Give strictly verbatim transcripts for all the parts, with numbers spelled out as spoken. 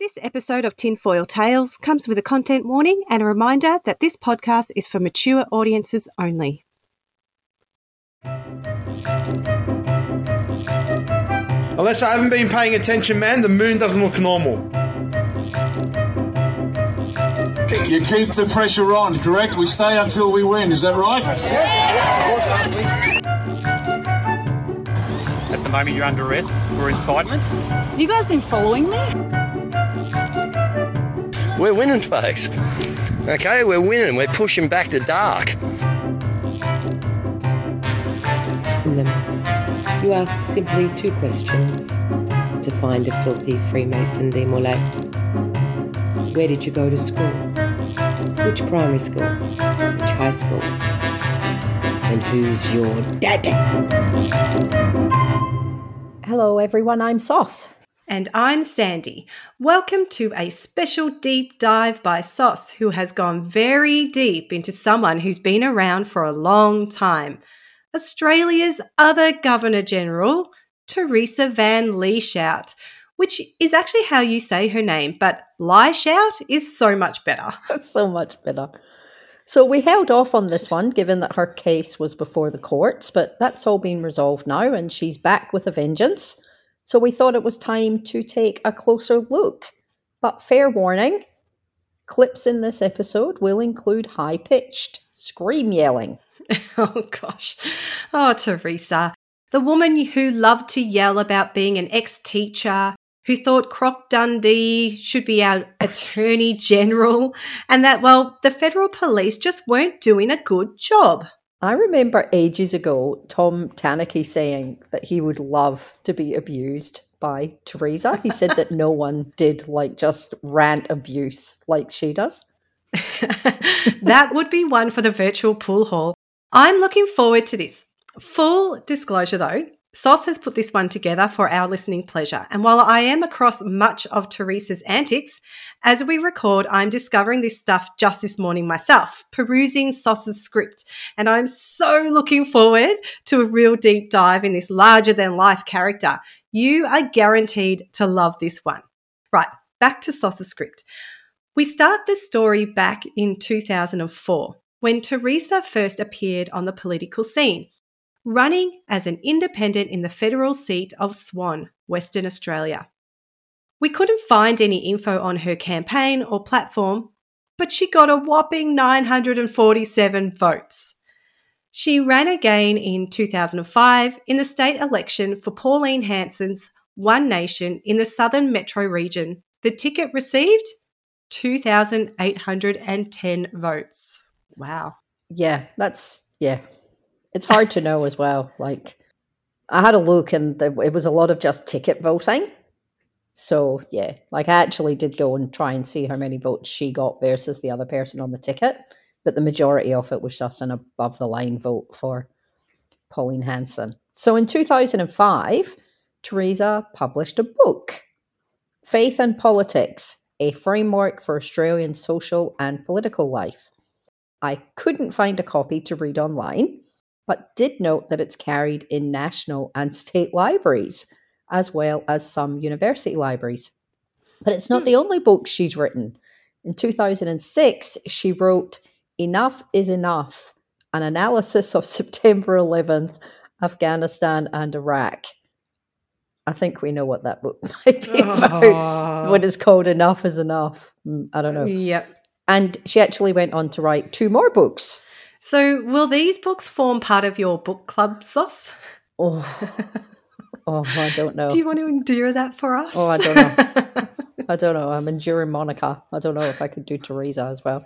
This episode of Tinfoil Tales comes with a content warning and a reminder that this podcast is for mature audiences only. Unless I haven't been paying attention, man, the moon doesn't look normal. You keep the pressure on, correct? We stay until we win, is that right? At the moment you're under arrest for incitement. Have you guys been following me? We're winning, folks. Okay, we're winning. We're pushing back the dark. You ask simply two questions to find a filthy Freemason. They're more like, where did you go to school? Which primary school? Which high school? And who's your daddy? Hello, everyone. I'm Sauce. And I'm Sandee. Welcome to a special deep dive by S O S, who has gone very deep into someone who's been around for a long time, Australia's other Governor General, Teresa Van Lieshout, which is actually how you say her name, but Lieshout is so much better. So much better. So we held off on this one, given that her case was before the courts, but that's all been resolved now and she's back with a vengeance. So we thought it was time to take a closer look. But fair warning, clips in this episode will include high-pitched scream yelling. Oh, gosh. Oh, Teresa. The woman who loved to yell about being an ex-teacher, who thought Croc Dundee should be our Attorney General, and that, well, the Federal Police just weren't doing a good job. I remember ages ago, Tom Tanucci saying that he would love to be abused by Teresa. He said that no one did like just rant abuse like she does. That would be one for the virtual pool hall. I'm looking forward to this. Full disclosure though, S O S has put this one together for our listening pleasure. And while I am across much of Teresa's antics, as we record, I'm discovering this stuff just this morning myself, perusing S O S's script. And I'm so looking forward to a real deep dive in this larger-than-life character. You are guaranteed to love this one. Right, back to S O S's script. We start the story back in two thousand four when Teresa first appeared on the political scene, running as an independent in the federal seat of Swan, Western Australia. We couldn't find any info on her campaign or platform, but she got a whopping nine hundred forty-seven votes. She ran again in two thousand five in the state election for Pauline Hanson's One Nation in the Southern Metro region. The ticket received two thousand eight hundred ten votes. Wow. Yeah, that's, yeah. It's hard to know as well. Like, I had a look and there, it was a lot of just ticket voting. So, yeah, like I actually did go and try and see how many votes she got versus the other person on the ticket. But the majority of it was just an above-the-line vote for Pauline Hanson. So in two thousand five, Teresa published a book, Faith and Politics, a framework for Australian social and political life. I couldn't find a copy to read online, but did note that it's carried in national and state libraries, as well as some university libraries. But it's not the only book she's written. In two thousand six, she wrote Enough is Enough, an analysis of September eleventh, Afghanistan and Iraq. I think we know what that book might be about, Aww. What is called Enough is Enough. I don't know. Yep. And she actually went on to write two more books. So will these books form part of your book club, Sauce? Oh, oh, I don't know. Do you want to endure that for us? Oh, I don't know. I don't know. I'm enduring Monica. I don't know if I could do Teresa as well.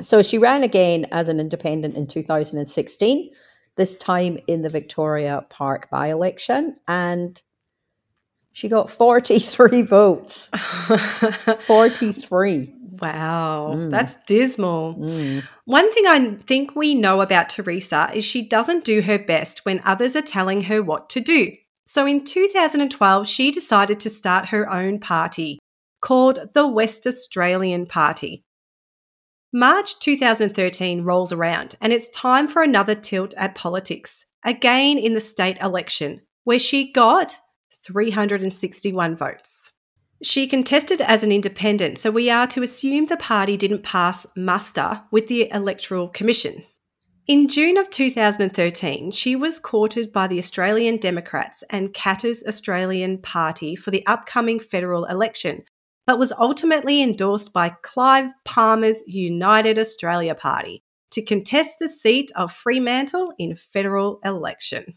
So she ran again as an independent in two thousand sixteen, this time in the Victoria Park by-election, and she got forty-three votes. forty-three. Wow, mm. That's dismal. Mm. One thing I think we know about Teresa is she doesn't do her best when others are telling her what to do. So in two thousand twelve, she decided to start her own party called the West Australian Party. March two thousand thirteen rolls around and it's time for another tilt at politics, again in the state election, where she got three hundred sixty-one votes. She contested as an independent, so we are to assume the party didn't pass muster with the Electoral Commission. In June of two thousand thirteen, she was courted by the Australian Democrats and Catter's Australian Party for the upcoming federal election, but was ultimately endorsed by Clive Palmer's United Australia Party to contest the seat of Fremantle in federal election.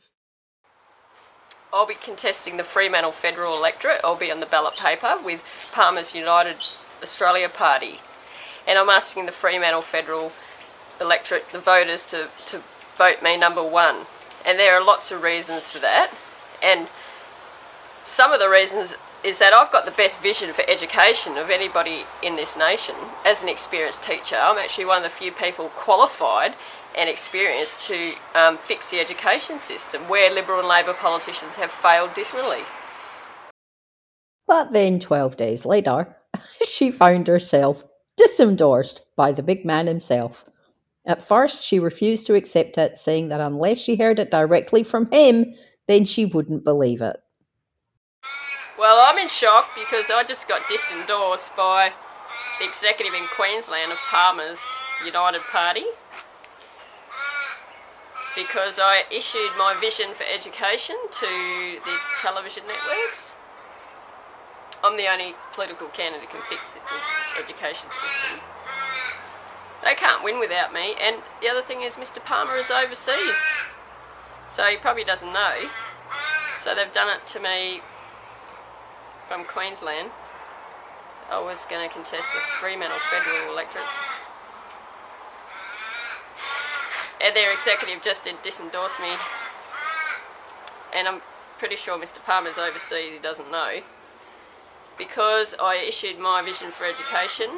I'll be contesting the Fremantle federal electorate. I'll be on the ballot paper with Palmer's United Australia Party. And I'm asking the Fremantle federal electorate, the voters, to, to vote me number one. And there are lots of reasons for that. And some of the reasons is that I've got the best vision for education of anybody in this nation. As an experienced teacher, I'm actually one of the few people qualified and experienced to um, fix the education system where Liberal and Labor politicians have failed dismally. But then twelve days later, she found herself disendorsed by the big man himself. At first, she refused to accept it, saying that unless she heard it directly from him, then she wouldn't believe it. Well, I'm in shock because I just got disendorsed by the executive in Queensland of Palmer's United Party because I issued my vision for education to the television networks. I'm the only political candidate who can fix the education system. They can't win without me, and the other thing is Mister Palmer is overseas, so he probably doesn't know. So they've done it to me from Queensland. I was going to contest the Fremantle federal electorate, and their executive just did disendorse me, and I'm pretty sure Mister Palmer's overseas, he doesn't know, because I issued my vision for education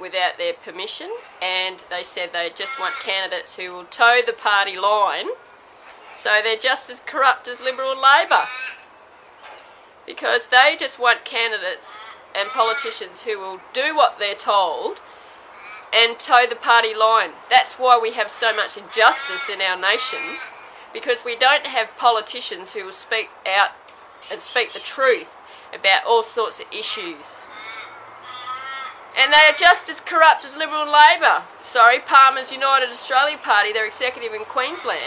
without their permission, and they said they just want candidates who will toe the party line, so they're just as corrupt as Liberal and Labor, because they just want candidates and politicians who will do what they're told and toe the party line. That's why we have so much injustice in our nation, because we don't have politicians who will speak out and speak the truth about all sorts of issues. And they are just as corrupt as Liberal and Labor. Sorry, Palmer's United Australia Party, their executive in Queensland.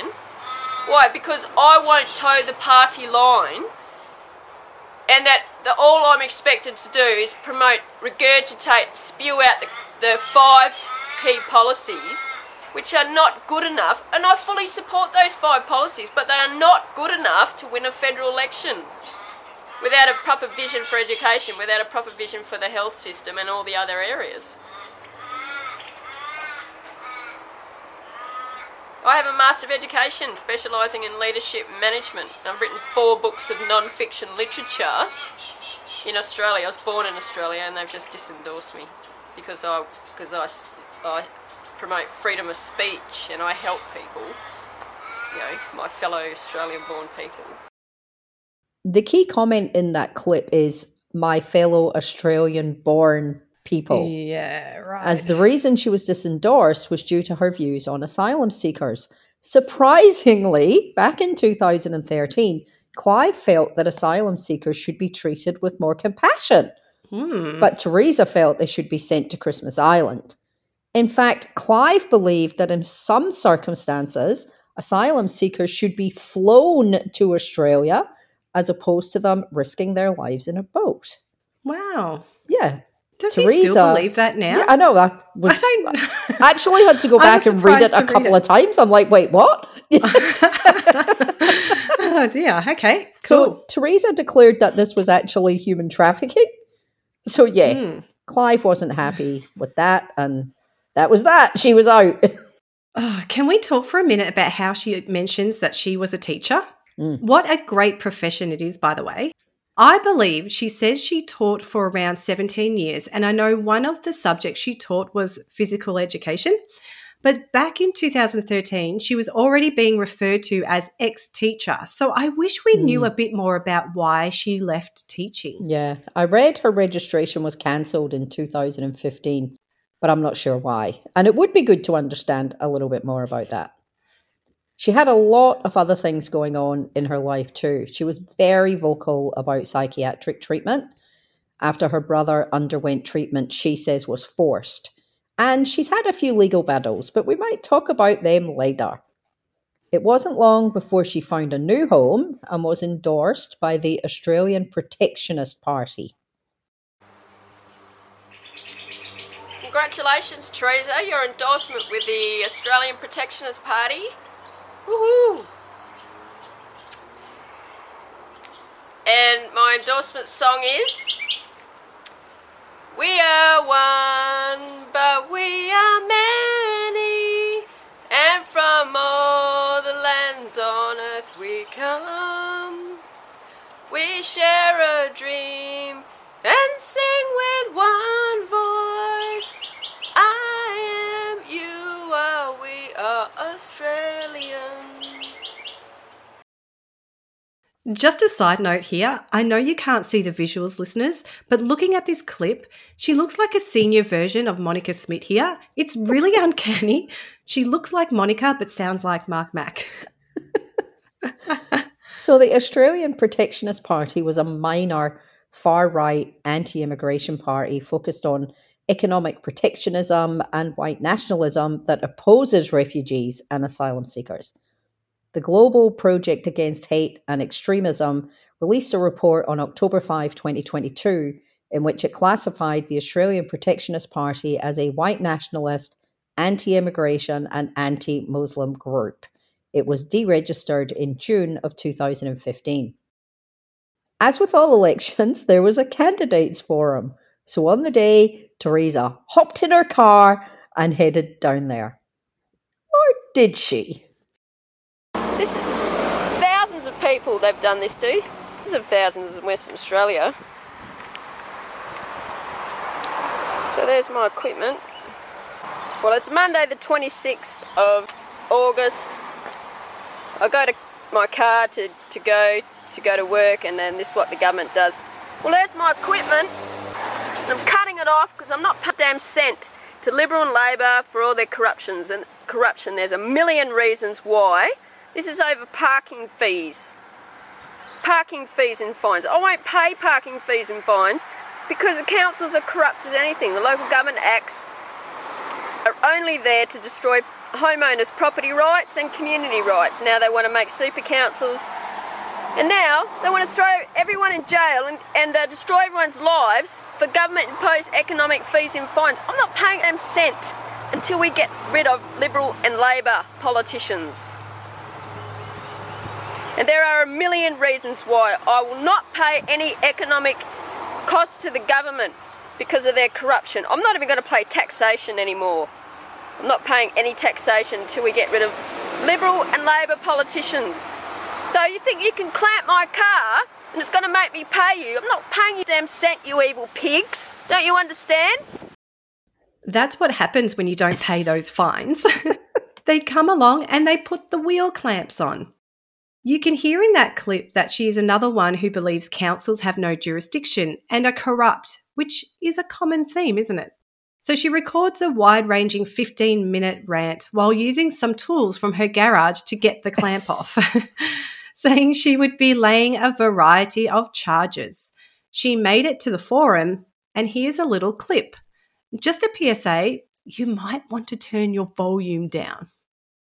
Why? Because I won't toe the party line, and that the, all I'm expected to do is promote, regurgitate, spew out the, the five key policies, which are not good enough. And I fully support those five policies, but they are not good enough to win a federal election. Without a proper vision for education, without a proper vision for the health system and all the other areas. I have a Master of Education specialising in leadership management. I've written four books of non-fiction literature in Australia. I was born in Australia and they've just disendorsed me because I, because I, I promote freedom of speech and I help people, you know, my fellow Australian-born people. The key comment in that clip is my fellow Australian-born people. Yeah, right. As the reason she was disendorsed was due to her views on asylum seekers. Surprisingly, back in two thousand thirteen, Clive felt that asylum seekers should be treated with more compassion. Hmm. But Teresa felt they should be sent to Christmas Island. In fact, Clive believed that in some circumstances, asylum seekers should be flown to Australia as opposed to them risking their lives in a boat. Wow. Yeah. Does Teresa, he still believe that now? Yeah, I know. I, was, I, don't, I actually had to go back and read it a couple it. of times. I'm like, wait, what? Oh, dear. Okay, cool. So Teresa declared that this was actually human trafficking. So, yeah, mm. Clive wasn't happy with that, and that was that. She was out. Oh, can we talk for a minute about how she mentions that she was a teacher? Mm. What a great profession it is, by the way. I believe she says she taught for around seventeen years, and I know one of the subjects she taught was physical education. But back in two thousand thirteen, she was already being referred to as ex-teacher. So I wish we mm. knew a bit more about why she left teaching. Yeah, I read her registration was cancelled in two thousand fifteen, but I'm not sure why. And it would be good to understand a little bit more about that. She had a lot of other things going on in her life too. She was very vocal about psychiatric treatment after her brother underwent treatment she says was forced. And she's had a few legal battles, but we might talk about them later. It wasn't long before she found a new home and was endorsed by the Australian Protectionist Party. Congratulations, Teresa, your endorsement with the Australian Protectionist Party. Woohoo! And my endorsement song is "We are one, but we are many, and from all the lands on earth we come. We share a dream and sing with one voice. I am, you are, we are Australian." Just a side note here, I know you can't see the visuals, listeners, but looking at this clip, she looks like a senior version of Monica Smith here. It's really uncanny. She looks like Monica but sounds like Mark Mack. So the Australian Protectionist Party was a minor, far-right anti-immigration party focused on economic protectionism and white nationalism that opposes refugees and asylum seekers. The Global Project Against Hate and Extremism released a report on October fifth, twenty twenty-two, in which it classified the Australian Protectionist Party as a white nationalist, anti-immigration and anti-Muslim group. It was deregistered in June of two thousand fifteen. As with all elections, there was a candidates forum. So on the day, Teresa hopped in her car and headed down there. Or did she? This, thousands of people they've done this to. Thousands of thousands in Western Australia. So there's my equipment. Well, it's Monday the twenty-sixth of August. I go to my car to, to go to go to work, and then this is what the government does. Well, there's my equipment. I'm cutting it off because I'm not paying a damn cent to Liberal and Labor for all their corruptions and corruption. There's a million reasons why. This is over parking fees. Parking fees and fines. I won't pay parking fees and fines because the councils are corrupt as anything. The local government acts are only there to destroy homeowners' property rights and community rights. Now they want to make super councils, and now they want to throw everyone in jail and, and uh, destroy everyone's lives for government-imposed economic fees and fines. I'm not paying them cent until we get rid of Liberal and Labor politicians. And there are a million reasons why I will not pay any economic cost to the government because of their corruption. I'm not even going to pay taxation anymore. I'm not paying any taxation until we get rid of Liberal and Labor politicians. So you think you can clamp my car and it's going to make me pay you? I'm not paying you damn cent, you evil pigs. Don't you understand? That's what happens when you don't pay those fines. They come along and they put the wheel clamps on. You can hear in that clip that she is another one who believes councils have no jurisdiction and are corrupt, which is a common theme, isn't it? So she records a wide-ranging fifteen-minute rant while using some tools from her garage to get the clamp off, saying she would be laying a variety of charges. She made it to the forum, and here's a little clip. Just a P S A, you might want to turn your volume down.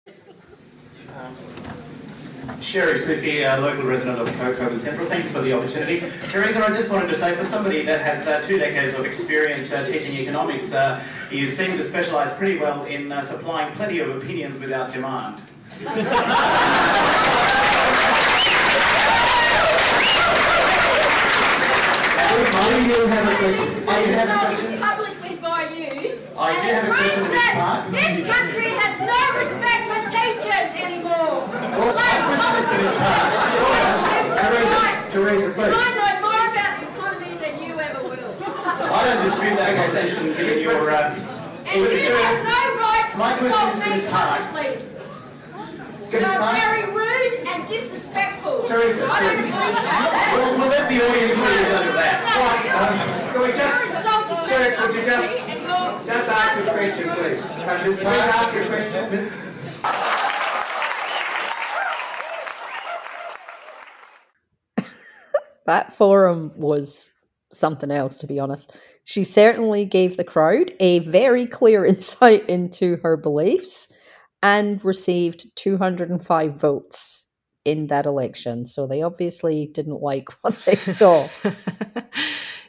Um. Sherry Smithy, uh, local resident of Cockburn Central, thank you for the opportunity. Teresa, I just wanted to say, for somebody that has uh, two decades of experience uh, teaching economics, uh, you seem to specialise pretty well in uh, supplying plenty of opinions without demand. Publicly by you. I do have a question. This country has no respect for teachers anymore. Well, I Teresa, Teresa, please. I know more about the economy than you ever will. I don't dispute that accusation, given your... Uh, and you have no right to insult me publicly. You are very rude and disrespectful. Teresa, I don't agree with that. We'll, we'll let the audience leave none of that. Right. Um, can we just... Sir, could you just... Just ask your question, please. Please ask your question. That forum was something else, to be honest. She certainly gave the crowd a very clear insight into her beliefs and received two hundred five votes in that election. So they obviously didn't like what they saw.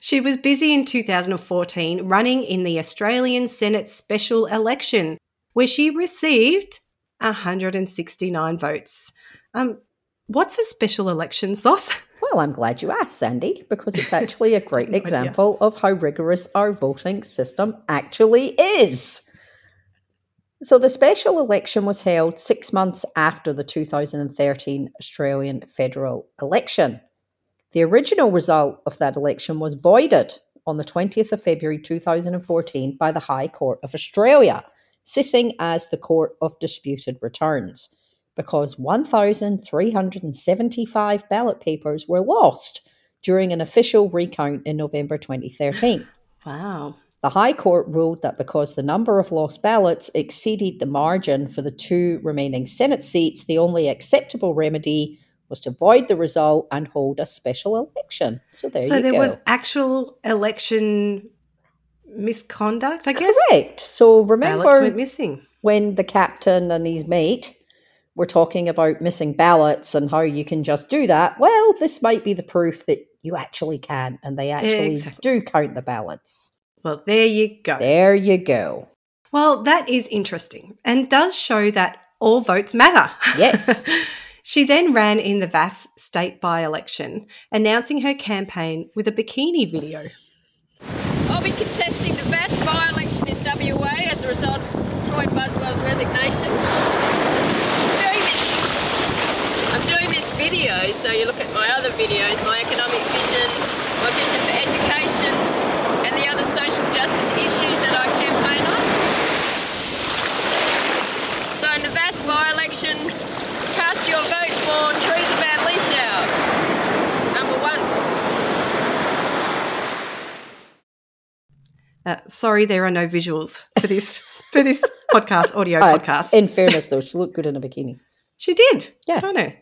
She was busy in two thousand fourteen running in the Australian Senate special election, where she received one hundred sixty-nine votes. Um, what's a special election, Sauce? Well, I'm glad you asked, Sandee, because it's actually a great no example idea. Of how rigorous our voting system actually is. So the special election was held six months after the two thousand thirteen Australian federal election. The original result of that election was voided on the twentieth of February two thousand fourteen by the High Court of Australia, sitting as the Court of Disputed Returns, because one thousand three hundred seventy-five ballot papers were lost during an official recount in November twenty thirteen. Wow. The High Court ruled that because the number of lost ballots exceeded the margin for the two remaining Senate seats, the only acceptable remedy was to void the result and hold a special election. So there so you go. So there was actual election misconduct, I guess? Correct. So remember ballots went missing. When the captain and his mate were talking about missing ballots and how you can just do that, well, this might be the proof that you actually can and they actually exactly. do count the ballots. Well, there you go. There you go. Well, that is interesting and does show that all votes matter. Yes. She then ran in the Vass state by-election, announcing her campaign with a bikini video. I'll be contesting the Vass by-election in W A as a result of Troy Buswell's resignation. I'm doing this, I'm doing this video, so you look at my other videos, my economic vision, my vision for education, and the other social justice issues that I campaign on. So in the Vass by-election, cast your vote for Teresa Van Lieshout, number one. Uh, sorry, there are no visuals for this for this podcast, audio uh, podcast. In fairness, though, she looked good in a bikini. She did. Yeah. I know.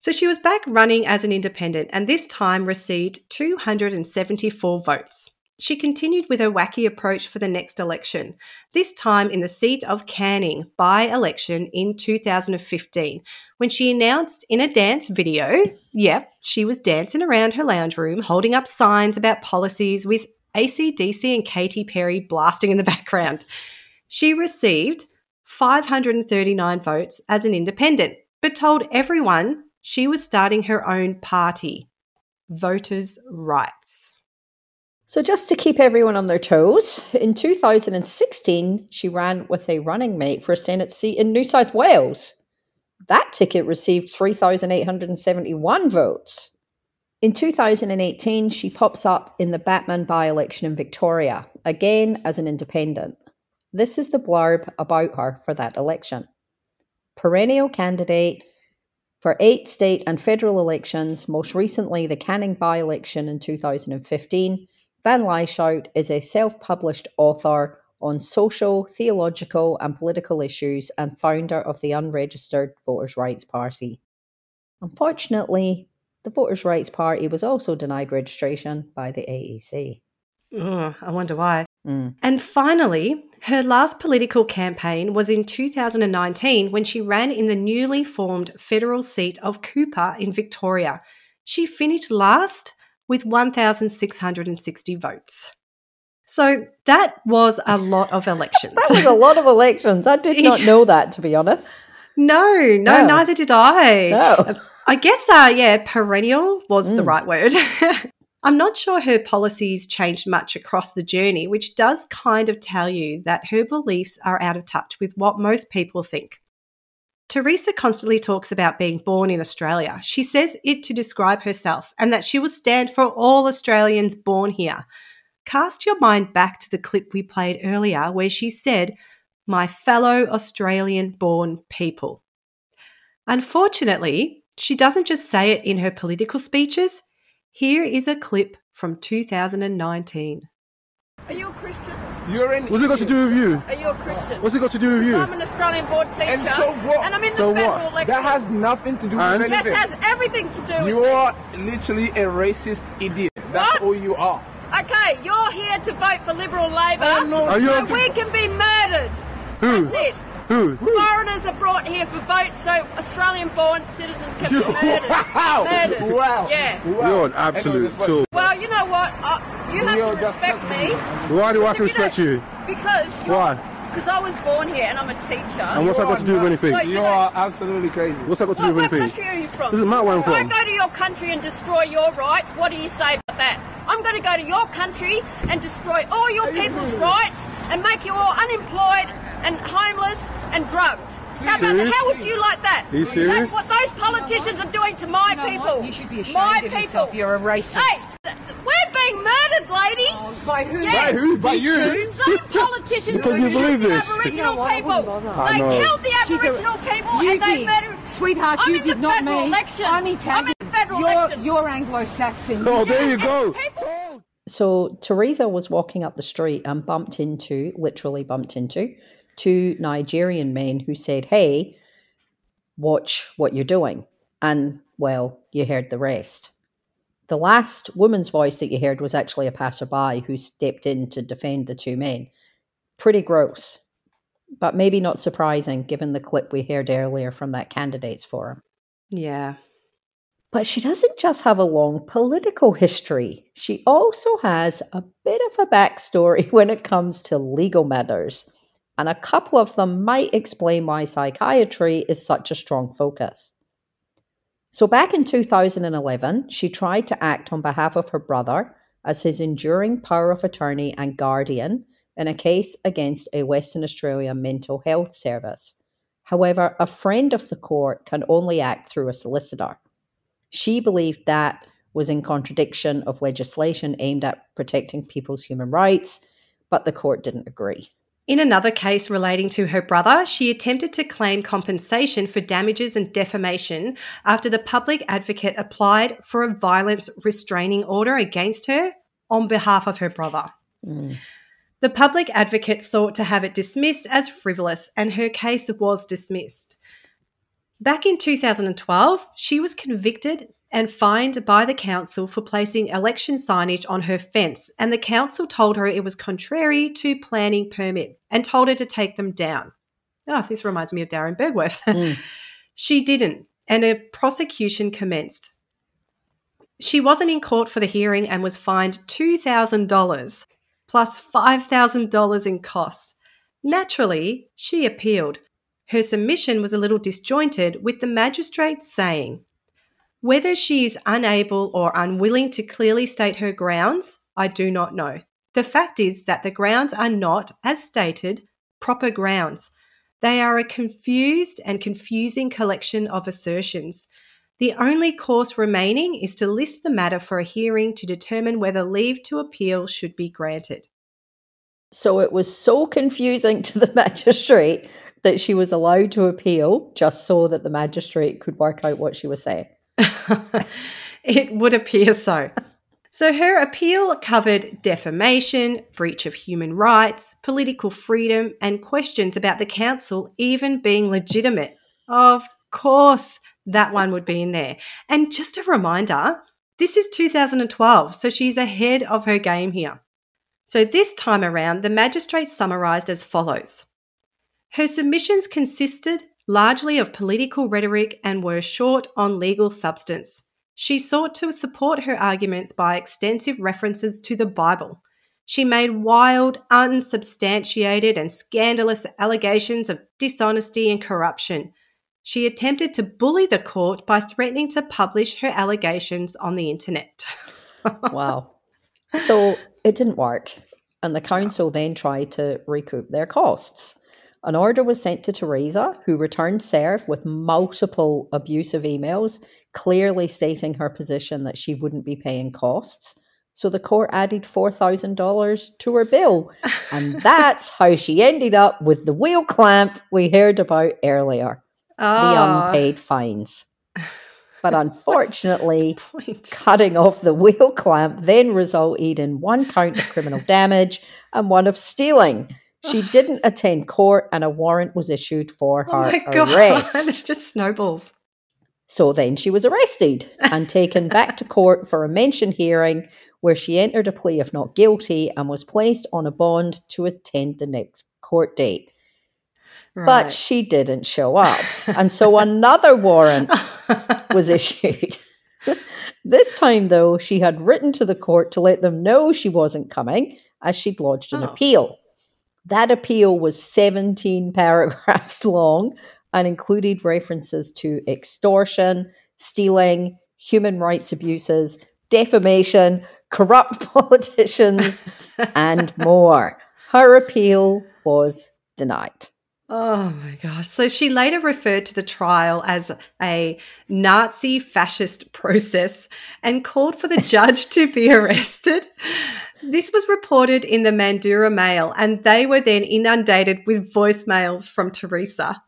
So she was back running as an independent and this time received two hundred seventy-four votes. She continued with her wacky approach for the next election, this time in the seat of Canning by-election in two thousand fifteen, when she announced in a dance video, yep, she was dancing around her lounge room, holding up signs about policies with A C D C and Katy Perry blasting in the background. She received five hundred thirty-nine votes as an independent, but told everyone she was starting her own party, Voters' Rights. So just to keep everyone on their toes, in two thousand sixteen, she ran with a running mate for a Senate seat in New South Wales. That ticket received three thousand eight hundred seventy-one votes. In two thousand eighteen, she pops up in the Batman by-election in Victoria, again as an independent. This is the blurb about her for that election. Perennial candidate for eight state and federal elections, most recently the Canning by-election in two thousand fifteen, Van Lieshout is a self-published author on social, theological and political issues and founder of the unregistered Voters' Rights Party. Unfortunately, the Voters' Rights Party was also denied registration by the A E C. Oh, I wonder why. Mm. And finally, her last political campaign was in two thousand nineteen when she ran in the newly formed federal seat of Cooper in Victoria. She finished last with one thousand six hundred sixty votes. So that was a lot of elections. That was a lot of elections. I did not know that, to be honest. No, no, no. Neither did I. No. I guess, uh, yeah, perennial was mm. the right word. I'm not sure her policies changed much across the journey, which does kind of tell you that her beliefs are out of touch with what most people think. Teresa constantly talks about being born in Australia. She says it to describe herself and that she will stand for all Australians born here. Cast your mind back to the clip we played earlier where she said, "My fellow Australian-born people." Unfortunately, she doesn't just say it in her political speeches. Here is a clip from two thousand nineteen. Are you a Christian? You're in. What's it got to do with you? Are you a Christian? What's it got to do with you? I'm an Australian-born teacher. And so what? And I'm in so the federal what? election. That has nothing to do and? with anything. Yes, it has everything to do you with You are me. literally a racist idiot. That's what? all you are. Okay, you're here to vote for Liberal Labor so we can be murdered. Who? That's it. Who? Foreigners are brought here for votes so Australian-born citizens can be murdered. Wow! Murdered. Wow. Yeah. Wow. You're an absolute tool. Well, you know what? I, you have you're to respect me. Why do I have to respect you? you? Because you're... Why? Because I was born here and I'm a teacher. And what's that got to do with anything? So, you, you know, are absolutely crazy. What's that got to do with anything? What country are you from? This is not where I'm from. If I go to your country and destroy your rights, what do you say about that? I'm going to go to your country and destroy all your people's rights and make you all unemployed and homeless and drugged. How, about, how would you like that? Are you serious? That's what those politicians are doing to my you know people. What? You should be ashamed my of people. yourself. You're a racist. Hey, we're being murdered, lady. Oh, by who? Yes. By who? By you? Some politicians who killed the Aboriginal no, people. They killed the She's Aboriginal a, people you and did. they murdered. Sweetheart, I'm you did not mean. Election. I'm Italian. I'm in federal you're, election. You're Anglo-Saxon. Oh, there you go. People. So Teresa was walking up the street and bumped into, literally bumped into, two Nigerian men who said, hey, watch what you're doing. And, well, you heard the rest. The last woman's voice that you heard was actually a passerby who stepped in to defend the two men. Pretty gross, but maybe not surprising given the clip we heard earlier from that candidates forum. Yeah. But she doesn't just have a long political history. She also has a bit of a backstory when it comes to legal matters. And a couple of them might explain why psychiatry is such a strong focus. So back in two thousand eleven, she tried to act on behalf of her brother as his enduring power of attorney and guardian in a case against a Western Australia mental health service. However, a friend of the court can only act through a solicitor. She believed that was in contradiction of legislation aimed at protecting people's human rights, but the court didn't agree. In another case relating to her brother, she attempted to claim compensation for damages and defamation after the public advocate applied for a violence restraining order against her on behalf of her brother. Mm. The public advocate sought to have it dismissed as frivolous, and her case was dismissed. Back in two thousand twelve, she was convicted and fined by the council for placing election signage on her fence, and the council told her it was contrary to planning permit and told her to take them down. Oh, this reminds me of Darren Bergworth. Mm. She didn't, and a prosecution commenced. She wasn't in court for the hearing and was fined two thousand dollars plus five thousand dollars in costs. Naturally, she appealed. Her submission was a little disjointed, with the magistrate saying, "Whether she is unable or unwilling to clearly state her grounds, I do not know. The fact is that the grounds are not, as stated, proper grounds. They are a confused and confusing collection of assertions. The only course remaining is to list the matter for a hearing to determine whether leave to appeal should be granted." So it was so confusing to the magistrate that she was allowed to appeal just so that the magistrate could work out what she was saying. It would appear so. So her appeal covered defamation, breach of human rights, political freedom, and questions about the council even being legitimate. Of course, that one would be in there. And just a reminder, this is two thousand twelve, so she's ahead of her game here. So this time around, the magistrate summarised as follows. Her submissions consisted largely of political rhetoric and were short on legal substance. She sought to support her arguments by extensive references to the Bible. She made wild, unsubstantiated and scandalous allegations of dishonesty and corruption. She attempted to bully the court by threatening to publish her allegations on the internet. Wow. So it didn't work, and the council then tried to recoup their costs. An order was sent to Teresa, who returned serve with multiple abusive emails, clearly stating her position that she wouldn't be paying costs. So the court added four thousand dollars to her bill. And that's how she ended up with the wheel clamp we heard about earlier, oh. the unpaid fines. But unfortunately, cutting off the wheel clamp then resulted in one count of criminal damage and one of stealing. She didn't attend court and a warrant was issued for her arrest. Oh my God, it just snowballs. So then she was arrested and taken back to court for a mention hearing where she entered a plea of not guilty and was placed on a bond to attend the next court date. Right. But she didn't show up. And so another warrant was issued. This time, though, she had written to the court to let them know she wasn't coming, as she'd lodged an oh. appeal. That appeal was seventeen paragraphs long and included references to extortion, stealing, human rights abuses, defamation, corrupt politicians, and more. Her appeal was denied. Oh my gosh. So she later referred to the trial as a Nazi fascist process and called for the judge to be arrested. This was reported in the Mandurah Mail, and they were then inundated with voicemails from Teresa.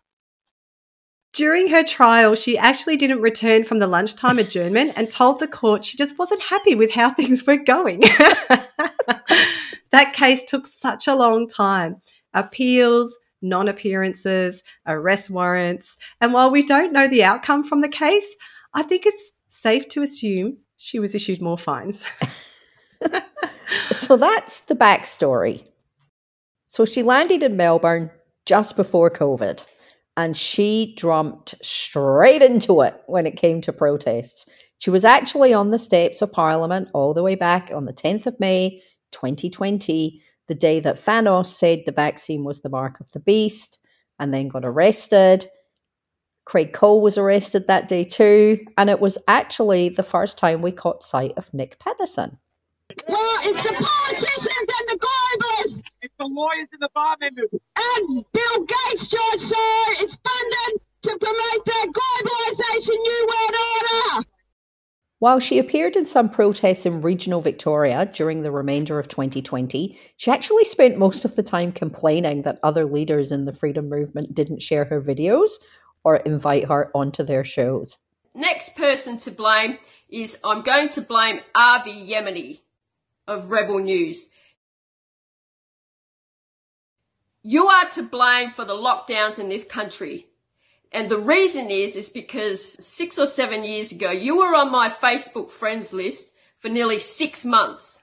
During her trial, she actually didn't return from the lunchtime adjournment and told the court she just wasn't happy with how things were going. That case took such a long time. Appeals, non-appearances, arrest warrants, and while we don't know the outcome from the case, I think it's safe to assume she was issued more fines. So that's the backstory. So she landed in Melbourne just before COVID, and she jumped straight into it when it came to protests. She was actually on the steps of Parliament all the way back on the tenth of May, twenty twenty, the day that Fanos said the vaccine was the mark of the beast and then got arrested. Craig Cole was arrested that day too, and it was actually the first time we caught sight of Nick Patterson. Well, it's the politicians and the globalists. It's the lawyers and the bar members. And Bill Gates, George Soros, it's funded to promote their globalisation New World Order. While she appeared in some protests in regional Victoria during the remainder of twenty twenty, she actually spent most of the time complaining that other leaders in the freedom movement didn't share her videos or invite her onto their shows. Next person to blame is, I'm going to blame Avi Yemini of Rebel News. You are to blame for the lockdowns in this country. And the reason is, is because six or seven years ago, you were on my Facebook friends list for nearly six months.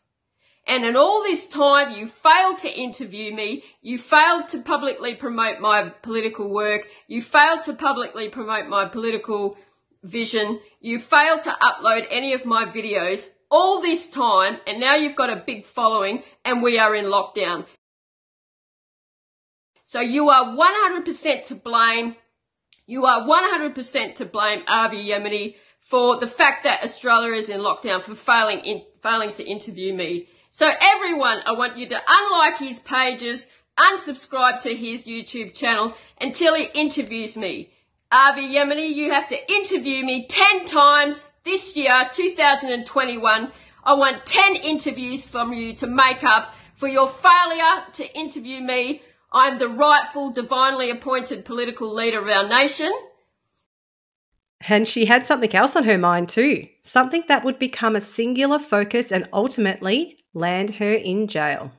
And in all this time, you failed to interview me. You failed to publicly promote my political work. You failed to publicly promote my political vision. You failed to upload any of my videos all this time. And now you've got a big following and we are in lockdown. So you are one hundred percent to blame. You are one hundred percent to blame, Avi Yemini, for the fact that Australia is in lockdown, for failing in, failing to interview me. So everyone, I want you to unlike his pages, unsubscribe to his YouTube channel until he interviews me. Avi Yemini, you have to interview me ten times this year, two thousand twenty-one. I want ten interviews from you to make up for your failure to interview me. I'm the rightful, divinely appointed political leader of our nation. And she had something else on her mind too, something that would become a singular focus and ultimately land her in jail.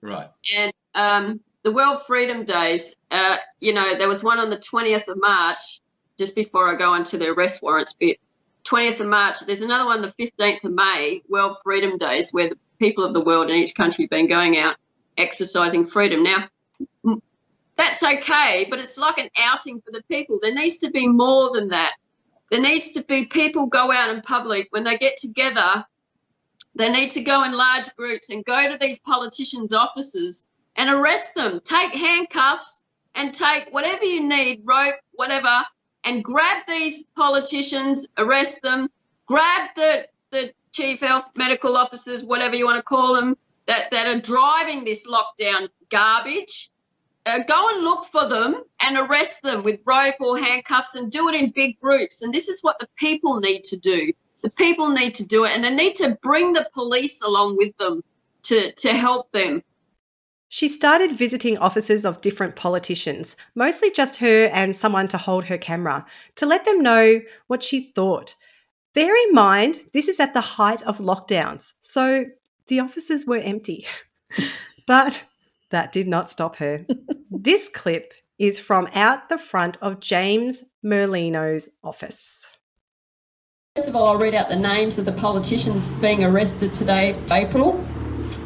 Right. And um, the World Freedom Days, uh, you know, there was one on the twentieth of March, just before I go into the arrest warrants bit, twentieth of March. There's another one the fifteenth of May, World Freedom Days, where the people of the world in each country have been going out exercising freedom. Now, that's okay, but it's like an outing for the people. There needs to be more than that. There needs to be people go out in public. When they get together, they need to go in large groups and go to these politicians' offices and arrest them. Take handcuffs and take whatever you need, rope, whatever, and grab these politicians, arrest them, grab the, the chief health medical officers, whatever you want to call them, that, that are driving this lockdown garbage, uh, go and look for them and arrest them with rope or handcuffs and do it in big groups. And this is what the people need to do. The people need to do it, and they need to bring the police along with them to, to help them. She started visiting offices of different politicians, mostly just her and someone to hold her camera, to let them know what she thought. Bear in mind, this is at the height of lockdowns, so the offices were empty, but that did not stop her. This clip is from out the front of James Merlino's office. First of all, I'll read out the names of the politicians being arrested today, April,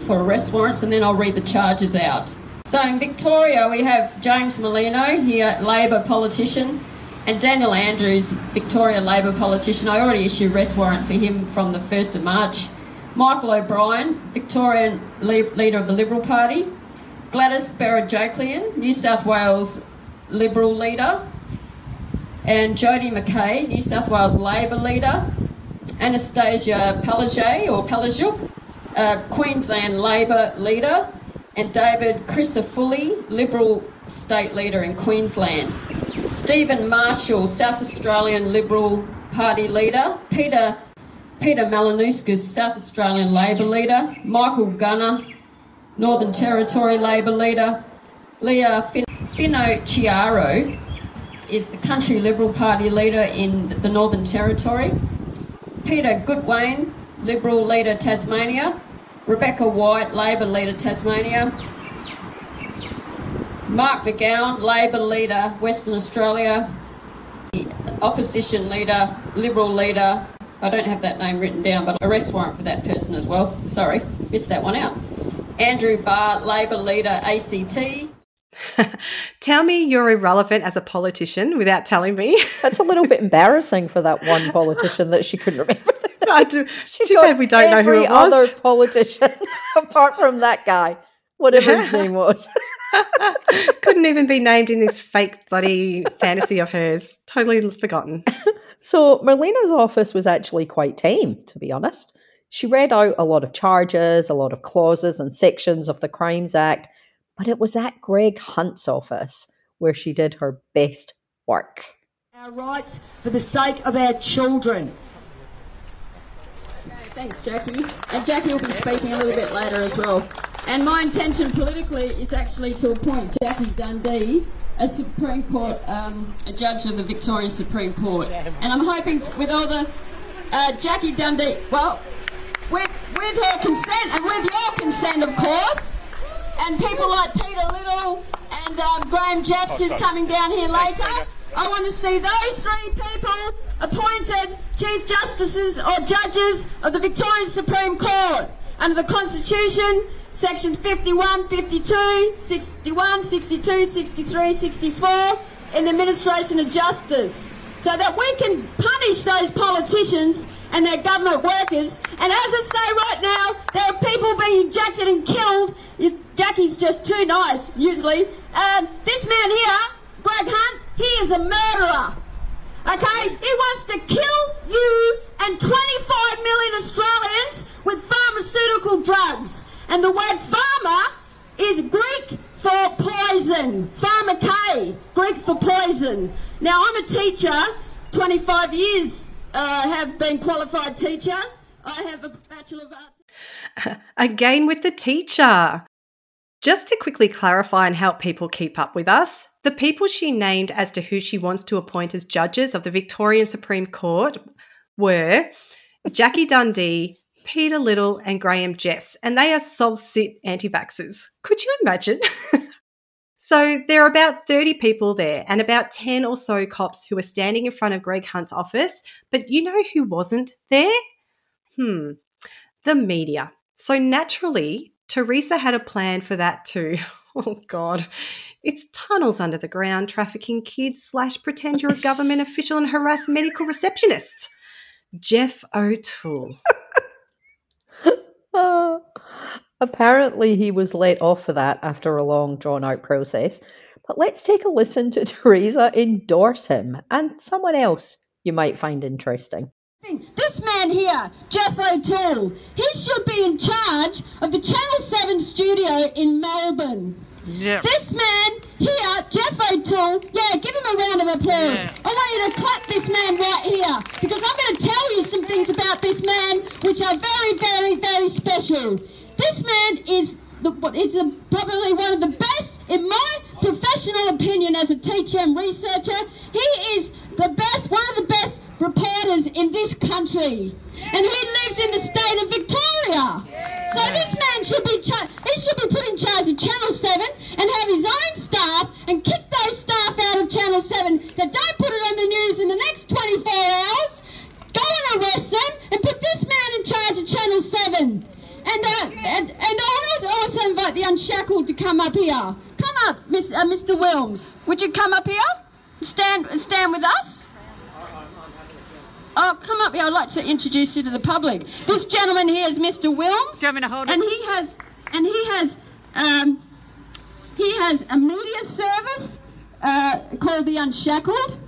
for arrest warrants, and then I'll read the charges out. So in Victoria, we have James Molino, here, Labor politician, and Daniel Andrews, Victoria Labor politician. I already issued arrest warrant for him from the first of March. Michael O'Brien, Victorian Le- leader of the Liberal Party. Gladys Berejiklian, New South Wales Liberal leader. And Jodie McKay, New South Wales Labor leader. Anastasia Palaszczuk, or Palaszczuk, uh, Queensland Labor leader. And David Crisafulli, Liberal State Leader in Queensland. Stephen Marshall, South Australian Liberal Party Leader. Peter Peter Malanouskis, South Australian Labor Leader. Michael Gunner, Northern Territory Labor Leader. Leah fin- Finocchiaro is the Country Liberal Party Leader in the Northern Territory. Peter Goodwin, Liberal Leader Tasmania. Rebecca White, Labor Leader, Tasmania. Mark McGowan, Labor Leader, Western Australia. The opposition leader, Liberal Leader, I don't have that name written down, but arrest warrant for that person as well. Sorry, missed that one out. Andrew Barr, Labor Leader, A C T. Tell me you're irrelevant as a politician without telling me. That's a little bit embarrassing for that one politician that she couldn't remember. I do. She too bad we don't know who it was. Every other politician, apart from that guy, whatever his name was. Couldn't even be named in this fake bloody fantasy of hers. Totally forgotten. So Merlina's office was actually quite tame, to be honest. She read out a lot of charges, a lot of clauses and sections of the Crimes Act, but it was at Greg Hunt's office where she did her best work. Our rights for the sake of our children. Thanks, Jackie. And Jackie will be speaking a little bit later as well. And my intention politically is actually to appoint Jackie Dundee as Supreme Court, um, a judge of the Victorian Supreme Court. And I'm hoping t- with all the uh, Jackie Dundee, well, with, with her consent and with your consent, of course, and people like Peter Little and um, Graham Jeffs, who's coming down here later. I want to see those three people appointed Chief Justices or Judges of the Victorian Supreme Court under the Constitution, Sections fifty-one, fifty-two, sixty-one, sixty-two, sixty-three, sixty-four in the Administration of Justice, so that we can punish those politicians and their government workers. And as I say right now, there are people being ejected and killed. Jackie's just too nice, usually. Um, this man here, Greg Hunt, he is a murderer, okay? He wants to kill you and twenty-five million Australians with pharmaceutical drugs. And the word pharma is Greek for poison, pharmakeia, Greek for poison. Now, I'm a teacher, twenty-five years uh, have been qualified teacher. I have a Bachelor of Arts. Again with the teacher. Just to quickly clarify and help people keep up with us, the people she named as to who she wants to appoint as judges of the Victorian Supreme Court were Jackie Dundee, Peter Little and Graham Jeffs, and they are sob-sit anti-vaxxers. Could you imagine? So there are about thirty people there and about ten or so cops who are standing in front of Greg Hunt's office, but you know who wasn't there? Hmm, the media. So naturally, Teresa had a plan for that too. Oh, God. It's tunnels under the ground, trafficking kids, slash pretend you're a government official and harass medical receptionists. Jeff O'Toole. uh, apparently he was let off for that after a long, drawn-out process. But let's take a listen to Teresa endorse him and someone else you might find interesting. This man here, Jeff O'Toole, he should be in charge of the Channel seven studio in Melbourne. Yep. This man here, Jeff O'Toole, yeah, give him a round of applause. Yeah. I want you to clap this man right here, because I'm going to tell you some things about this man which are very, very, very special. This man is the, it's a, probably one of the best, in my professional opinion as a teacher and researcher, he is the best, one of the best reporters in this country, and he lives in the state of Victoria. So this man should be cha- he should be put in charge of Channel seven and have his own staff and kick those staff out of Channel seven that don't put it on the news in the next twenty-four hours. Go on a and, uh, and, and I would also invite the Unshackled to come up here. Come up, Miss, uh, Mister Wilms. Would you come up here? Stand, stand with us? Oh, come up here. I'd like to introduce you to the public. This gentleman here is Mister Wilms. Do you want me to hold it? And he has, and he has, um, he has a media service uh, called The Unshackled.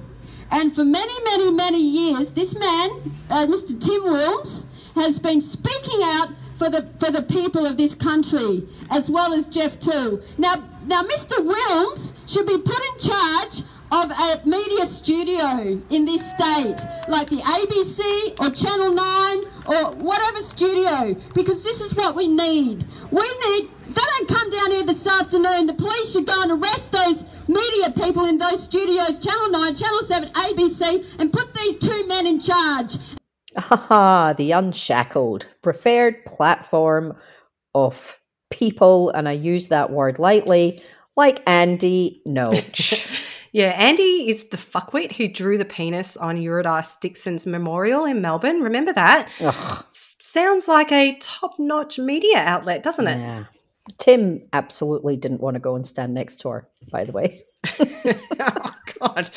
And for many, many, many years, this man, uh, Mister Tim Wilms, has been speaking out for the for the people of this country, as well as Jeff too. Now, now, Mister Wilms should be put in charge of a media studio in this state, like the A B C or Channel nine or whatever studio, because this is what we need. We need. They don't come down here this afternoon. The police should go and arrest those media people in those studios, Channel nine, Channel seven, A B C, and put these two men in charge. Ah, the Unshackled, preferred platform of people, and I use that word lightly, like Andy Noch. Yeah, Andy is the fuckwit who drew the penis on Eurydice Dixon's memorial in Melbourne. Remember that? Ugh. Sounds like a top-notch media outlet, doesn't it? Yeah. Tim absolutely didn't want to go and stand next to her, by the way. Oh, God.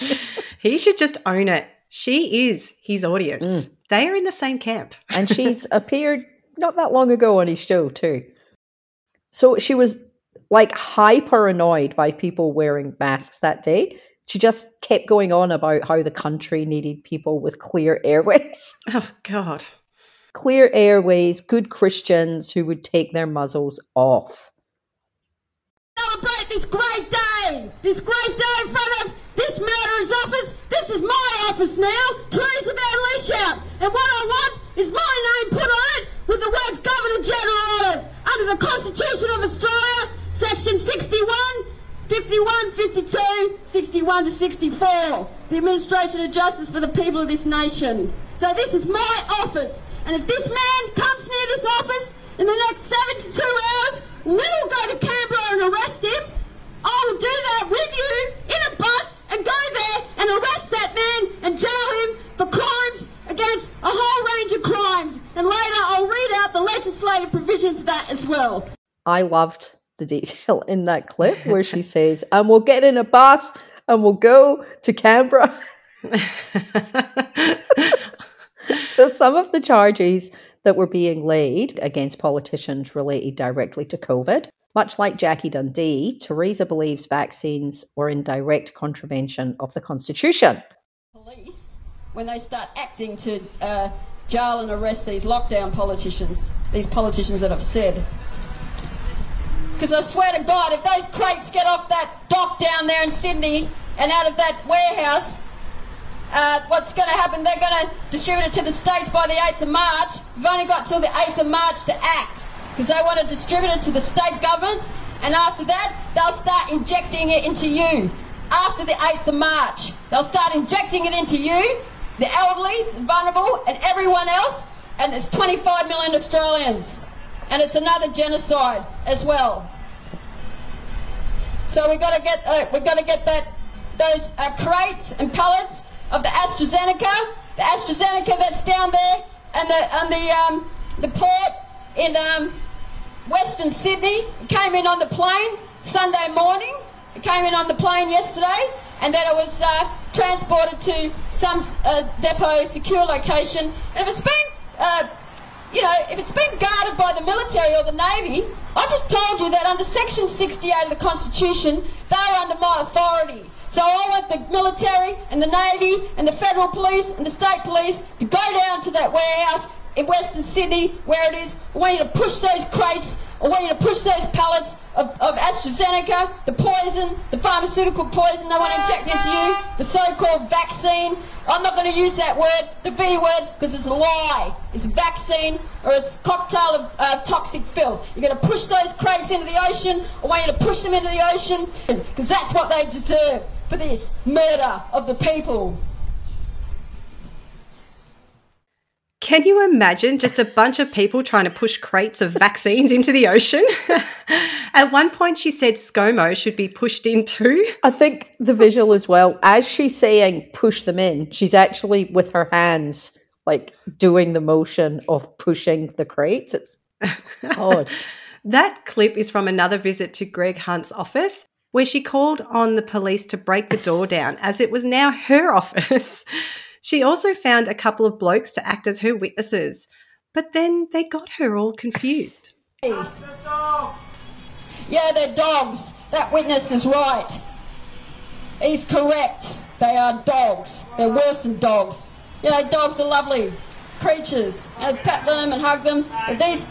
He should just own it. She is his audience. Mm. They are in the same camp. And she's appeared not that long ago on his show too. So she was like hyper annoyed by people wearing masks that day. She just kept going on about how the country needed people with clear airways. Oh, God. Clear airways, good Christians who would take their muzzles off. Celebrate this great day, this great day in front of this murderer's office. This is my office now, Teresa Van Lieshout. And what I want is my name put on it with the words Governor General on it. Under the Constitution of Australia, Section sixty-one, fifty-one, fifty-two, sixty-one to sixty-four. The administration of justice for the people of this nation. So this is my office. And if this man comes near this office in the next seven to two hours, we will go to Canberra and arrest him. I will do that with you in a bus and go there and arrest that man and jail him for crimes against a whole range of crimes. And later I'll read out the legislative provision for that as well. I loved the detail in that clip where she says, and we'll get in a bus and we'll go to Canberra. So some of the charges that were being laid against politicians related directly to COVID. Much like Jackie Dundee, Teresa believes vaccines were in direct contravention of the Constitution. Police, when they start acting to uh, jail and arrest these lockdown politicians, these politicians that have said. Because I swear to God, if those crates get off that dock down there in Sydney and out of that warehouse, Uh, what's going to happen, they're going to distribute it to the states by the eighth of March. We've only got till the eighth of March to act because they want to distribute it to the state governments, and after that they'll start injecting it into you. After the eighth of March they'll start injecting it into you, the elderly, the vulnerable and everyone else, and it's twenty-five million Australians, and it's another genocide as well. So we've got to get, uh, we've got to get that, those uh, crates and pallets of the AstraZeneca, the AstraZeneca that's down there, and the and the um, the port in um, Western Sydney. It came in on the plane Sunday morning. It came in on the plane yesterday, and then it was uh, transported to some uh, depot, secure location. And if it's been, uh, you know, if it's been guarded by the military or the navy, I just told you that under Section sixty-eight of the Constitution, they are under my authority. So I want the military and the Navy and the Federal Police and the State Police to go down to that warehouse in Western Sydney where it is. I want you to push those crates. I want you to push those pallets of, of AstraZeneca, the poison, the pharmaceutical poison they want to inject into you, the so-called vaccine. I'm not going to use that word, the V word, because it's a lie. It's a vaccine or it's a cocktail of uh, toxic filth. You're going to push those crates into the ocean. I want you to push them into the ocean because that's what they deserve. For this murder of the people. Can you imagine just a bunch of people trying to push crates of vaccines into the ocean? At one point she said ScoMo should be pushed in too. I think the visual as well, as she's saying push them in, she's actually with her hands like doing the motion of pushing the crates. It's Odd. That clip is from another visit to Greg Hunt's office, where she called on the police to break the door down, as it was now her office. She also found a couple of blokes to act as her witnesses, but then they got her all confused. Yeah, they're dogs. That witness is right. He's correct. They are dogs. They're worse than dogs. Yeah, dogs are lovely creatures. I'd pat them and hug them. But these...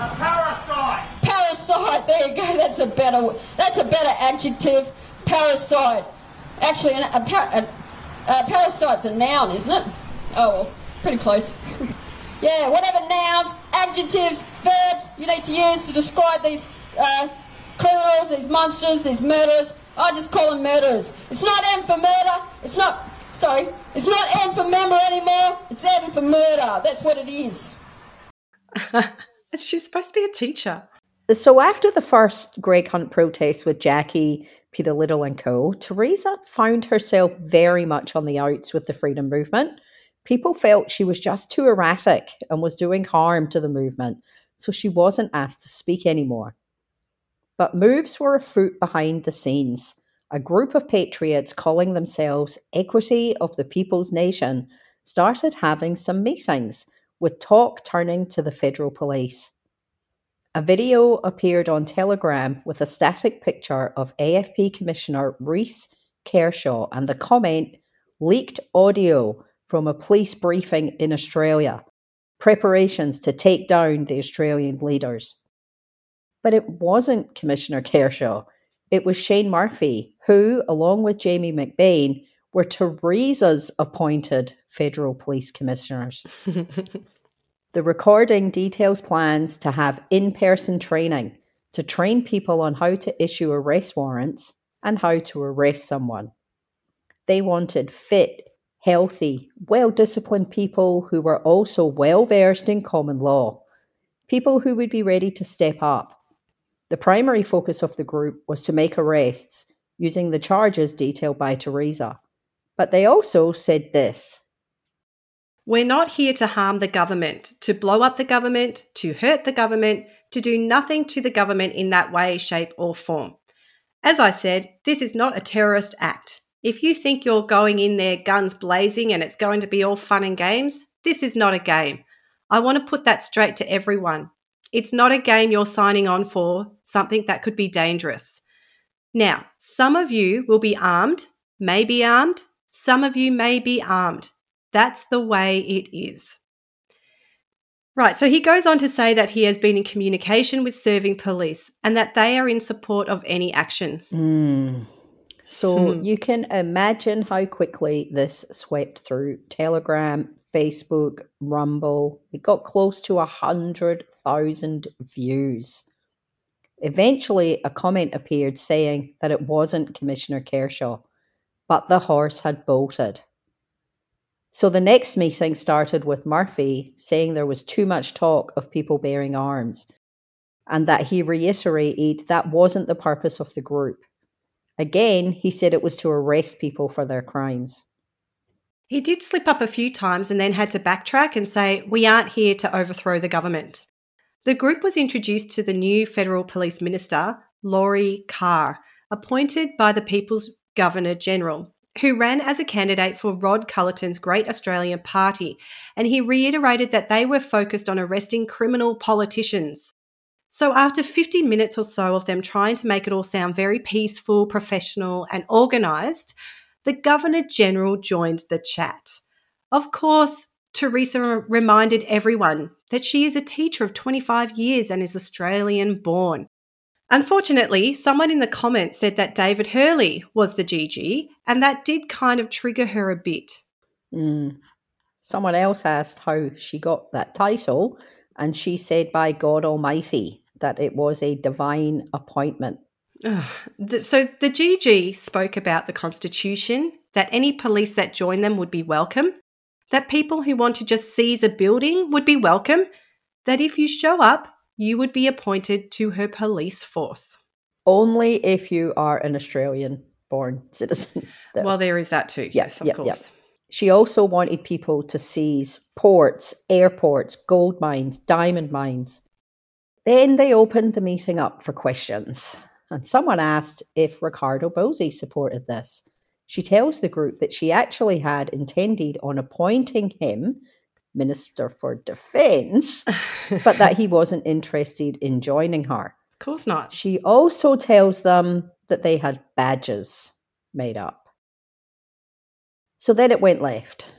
A parasite. Parasite. There you go. That's a better. That's a better adjective. Parasite. Actually, a, a, par, a, a parasite's a noun, isn't it? Oh, well, pretty close. Yeah. Whatever nouns, adjectives, verbs you need to use to describe these uh, criminals, these monsters, these murderers. I just call them murderers. It's not M for murder. It's not. Sorry. It's not M for member anymore. It's M for murder. That's what it is. She's supposed to be a teacher. So after the first Greg Hunt protest with Jackie, Peter Little and co, Teresa found herself very much on the outs with the freedom movement. People felt she was just too erratic and was doing harm to the movement, so she wasn't asked to speak anymore. But moves were afoot behind the scenes. A group of patriots calling themselves Equity of the People's Nation started having some meetings, with talk turning to the Federal Police. A video appeared on Telegram with a static picture of A F P Commissioner Rhys Kershaw and the comment, leaked audio from a police briefing in Australia, preparations to take down the Australian leaders. But it wasn't Commissioner Kershaw, it was Shane Murphy, who, along with Jamie McBain, were Teresa's appointed Federal Police Commissioners. The recording details plans to have in-person training to train people on how to issue arrest warrants and how to arrest someone. They wanted fit, healthy, well-disciplined people who were also well-versed in common law, people who would be ready to step up. The primary focus of the group was to make arrests using the charges detailed by Teresa. But they also said this. We're not here to harm the government, to blow up the government, to hurt the government, to do nothing to the government in that way, shape or form. As I said, this is not a terrorist act. If you think you're going in there guns blazing and it's going to be all fun and games, this is not a game. I want to put that straight to everyone. It's not a game you're signing on for, something that could be dangerous. Now, some of you will be armed, may be armed, some of you may be armed. That's the way it is. Right, so he goes on to say that he has been in communication with serving police and that they are in support of any action. Mm. So hmm. you can imagine how quickly this swept through Telegram, Facebook, Rumble. It got close to one hundred thousand views. Eventually, a comment appeared saying that it wasn't Commissioner Kershaw, but the horse had bolted. So the next meeting started with Murphy saying there was too much talk of people bearing arms and that he reiterated that wasn't the purpose of the group. Again, he said it was to arrest people for their crimes. He did slip up a few times and then had to backtrack and say, we aren't here to overthrow the government. The group was introduced to the new Federal Police Minister, Laurie Carr, appointed by the People's Governor General, who ran as a candidate for Rod Culleton's Great Australian Party, and he reiterated that they were focused on arresting criminal politicians. So after fifty minutes or so of them trying to make it all sound very peaceful, professional and organised, the Governor General joined the chat. Of course, Teresa reminded everyone that she is a teacher of twenty-five years and is Australian born. Unfortunately, someone in the comments said that David Hurley was the G G, and that did kind of trigger her a bit. Mm. Someone else asked how she got that title, and she said by God Almighty that it was a divine appointment. Ugh. So the G G spoke about the Constitution, that any police that joined them would be welcome, that people who want to just seize a building would be welcome, that if you show up, you would be appointed to her police force. Only if you are an Australian-born citizen. Though. Well, there is that too, yes, yep, of yep, course. Yep. She also wanted people to seize ports, airports, gold mines, diamond mines. Then they opened the meeting up for questions, and someone asked if Ricardo Bosi supported this. She tells the group that she actually had intended on appointing him Minister for Defence, but that he wasn't interested in joining her. Of course not. She also tells them that they had badges made up. So then it went left.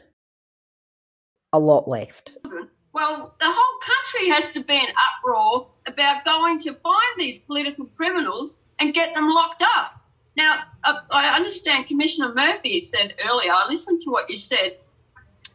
A lot left. Well, the whole country has to be in uproar about going to find these political criminals and get them locked up. Now, I understand Commissioner Murphy said earlier, I listened to what you said,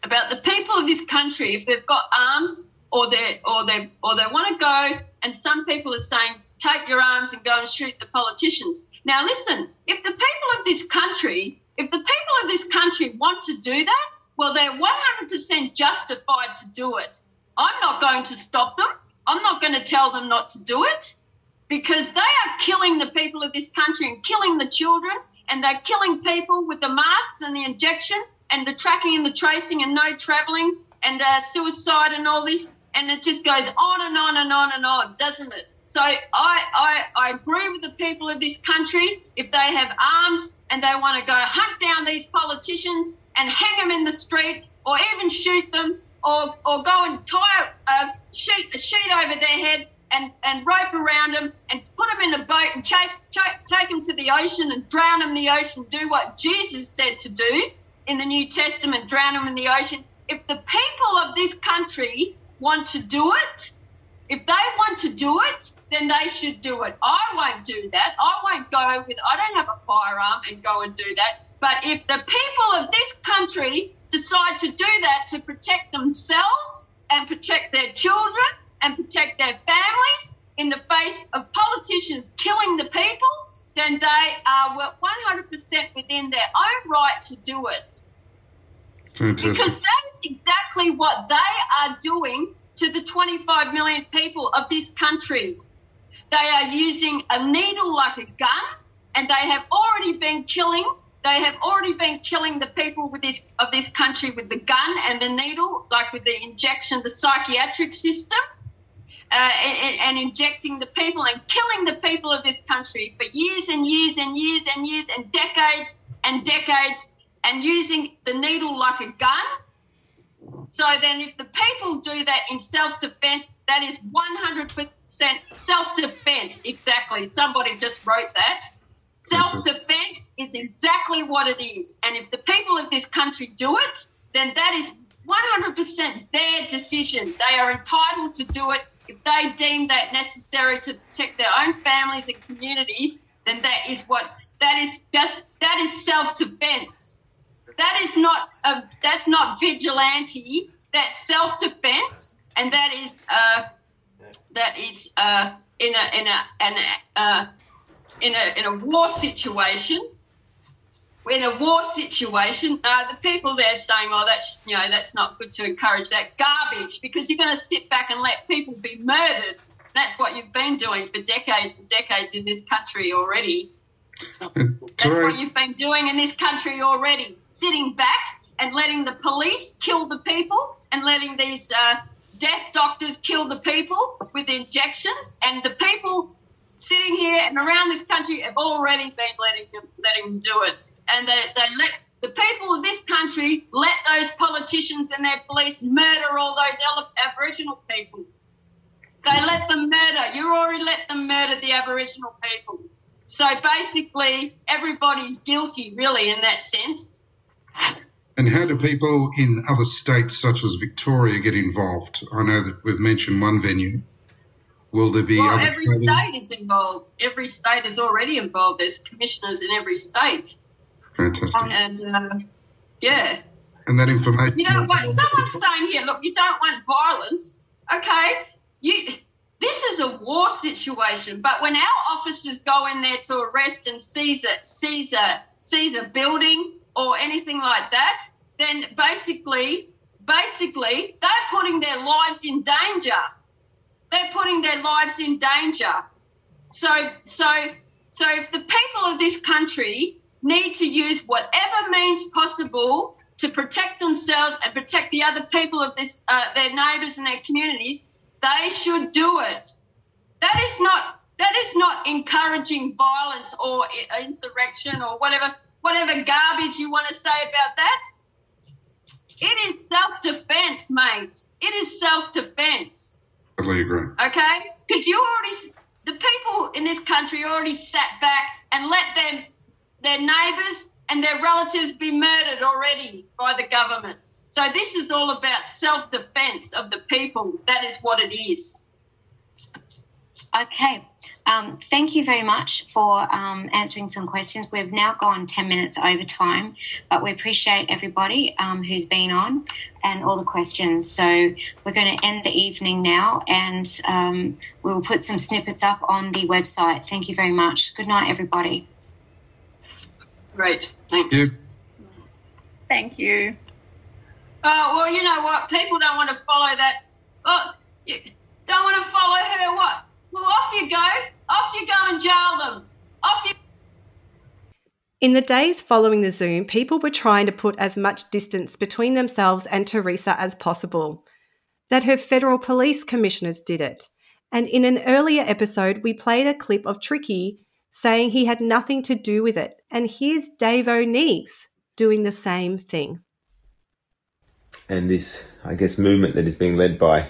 about the people of this country, if they've got arms or they or they or they want to go, and some people are saying, take your arms and go and shoot the politicians. Now listen, if the people of this country, if the people of this country want to do that, well, they're one hundred percent justified to do it. I'm not going to stop them. I'm not going to tell them not to do it, because they are killing the people of this country and killing the children, and they're killing people with the masks and the injection and the tracking and the tracing and no travelling and uh, suicide and all this, and it just goes on and on and on and on, doesn't it? So I, I, I agree with the people of this country. If they have arms and they want to go hunt down these politicians and hang them in the streets or even shoot them or or go and tie a sheet, a sheet over their head and, and rope around them and put them in a boat and take, take, take them to the ocean and drown them in the ocean, do what Jesus said to do in the New Testament, drown them in the ocean. If the people of this country want to do it, if they want to do it, then they should do it. I won't do that. I won't go with, I don't have a firearm and go and do that. But if the people of this country decide to do that to protect themselves and protect their children and protect their families in the face of politicians killing the people, then they are one hundred percent within their own right to do it. Fantastic. Because that is exactly what they are doing to the twenty-five million people of this country. They are using a needle like a gun, and they have already been killing. They have already been killing the people with this, of this country with the gun and the needle, like with the injection, the psychiatric system. Uh, and, and injecting the people and killing the people of this country for years and years and years and years and decades and decades and using the needle like a gun. So then if the people do that in self-defense, that is one hundred percent self-defense. Exactly. Somebody just wrote that. Self-defense is exactly what it is. And if the people of this country do it, then that is one hundred percent their decision. They are entitled to do it. If they deem that necessary to protect their own families and communities, then that is what that is just that is self-defense. That is not a, that's not vigilante. That's self-defense, and that is uh, that is uh, in a in a in a, uh, in a in a war situation. In a war situation, uh, the people there saying, "Oh, that's you know, that's not good to encourage that garbage," because you're going to sit back and let people be murdered. That's what you've been doing for decades and decades in this country already. That's what you've been doing in this country already. Sitting back and letting the police kill the people and letting these uh, death doctors kill the people with injections, and the people sitting here and around this country have already been letting them, letting them do it. And they, they let the people of this country let those politicians and their police murder all those ele- Aboriginal people. They let them murder. You already let them murder the Aboriginal people. So basically everybody's guilty, really, in that sense. And how do people in other states such as Victoria get involved? I know that we've mentioned one venue. Will there be well, other every states? State is involved. Every state is already involved. There's commissioners in every state. Fantastic. And, uh, yeah. And that information. You know what? Someone's saying here, look, you don't want violence. Okay. You. This is a war situation, but when our officers go in there to arrest and seize a, seize a, seize a building or anything like that, then basically, basically they're putting their lives in danger. They're putting their lives in danger. So, so, so if the people of this country need to use whatever means possible to protect themselves and protect the other people of this, uh, their neighbours and their communities, they should do it. That is not that is not encouraging violence or insurrection or whatever whatever garbage you want to say about that. It is self-defense, mate. It is self-defense. I totally agree. Okay? Because you already, the people in this country already sat back and let them, their neighbours and their relatives be murdered already by the government. So this is all about self-defense of the people. That is what it is. Okay. Um, thank you very much for um, answering some questions. We've now gone ten minutes over time, but we appreciate everybody um, who's been on and all the questions. So we're going to end the evening now, and um, we'll put some snippets up on the website. Thank you very much. Good night, everybody. Great. Thank you. Thank you. Oh, well, you know what? People don't want to follow that. Oh, you don't want to follow her what? Well, off you go. Off you go and jail them. Off you. In the days following the Zoom, people were trying to put as much distance between themselves and Teresa as possible. That her federal police commissioners did it. And in an earlier episode, we played a clip of Tricky saying he had nothing to do with it. And here's Dave O'Neig's doing the same thing. And this, I guess, movement that is being led by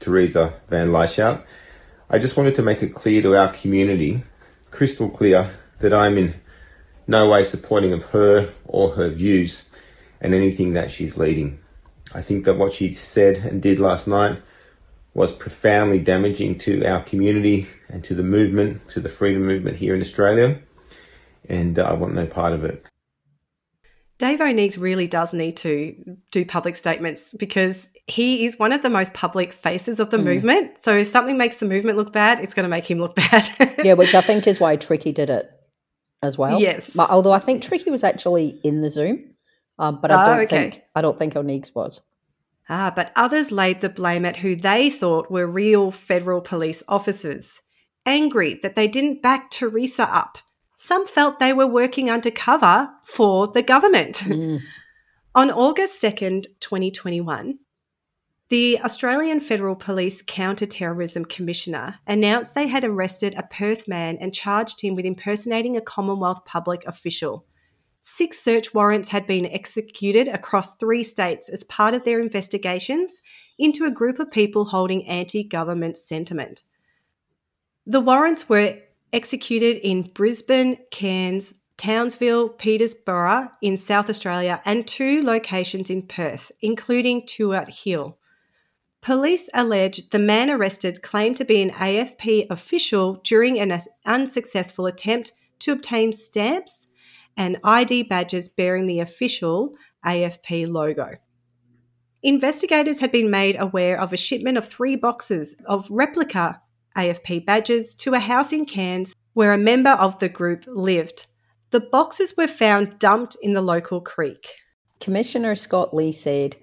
Teresa Van Lieshout, I just wanted to make it clear to our community, crystal clear, that I'm in no way supporting of her or her views and anything that she's leading. I think that what she said and did last night was profoundly damaging to our community and to the movement, to the freedom movement here in Australia, and I want no part of it. Dave O'Neig's really does need to do public statements because he is one of the most public faces of the mm. movement. So if something makes the movement look bad, it's going to make him look bad. Yeah, which I think is why Tricky did it as well. Yes. But, although I think Tricky was actually in the Zoom, um, but I don't oh, okay. think I don't think O'Neig's was. Ah, but others laid the blame at who they thought were real federal police officers, angry that they didn't back Teresa up. Some felt they were working undercover for the government. Mm. On August second, twenty twenty-one, the Australian Federal Police Counter-Terrorism Commissioner announced they had arrested a Perth man and charged him with impersonating a Commonwealth public official. Six search warrants had been executed across three states as part of their investigations into a group of people holding anti-government sentiment. The warrants were executed in Brisbane, Cairns, Townsville, Peterborough in South Australia and two locations in Perth, including Tuart Hill. Police alleged the man arrested claimed to be an A F P official during an unsuccessful attempt to obtain stamps and I D badges bearing the official A F P logo. Investigators had been made aware of a shipment of three boxes of replica A F P badges to a house in Cairns where a member of the group lived. The boxes were found dumped in the local creek. Commissioner Scott Lee said,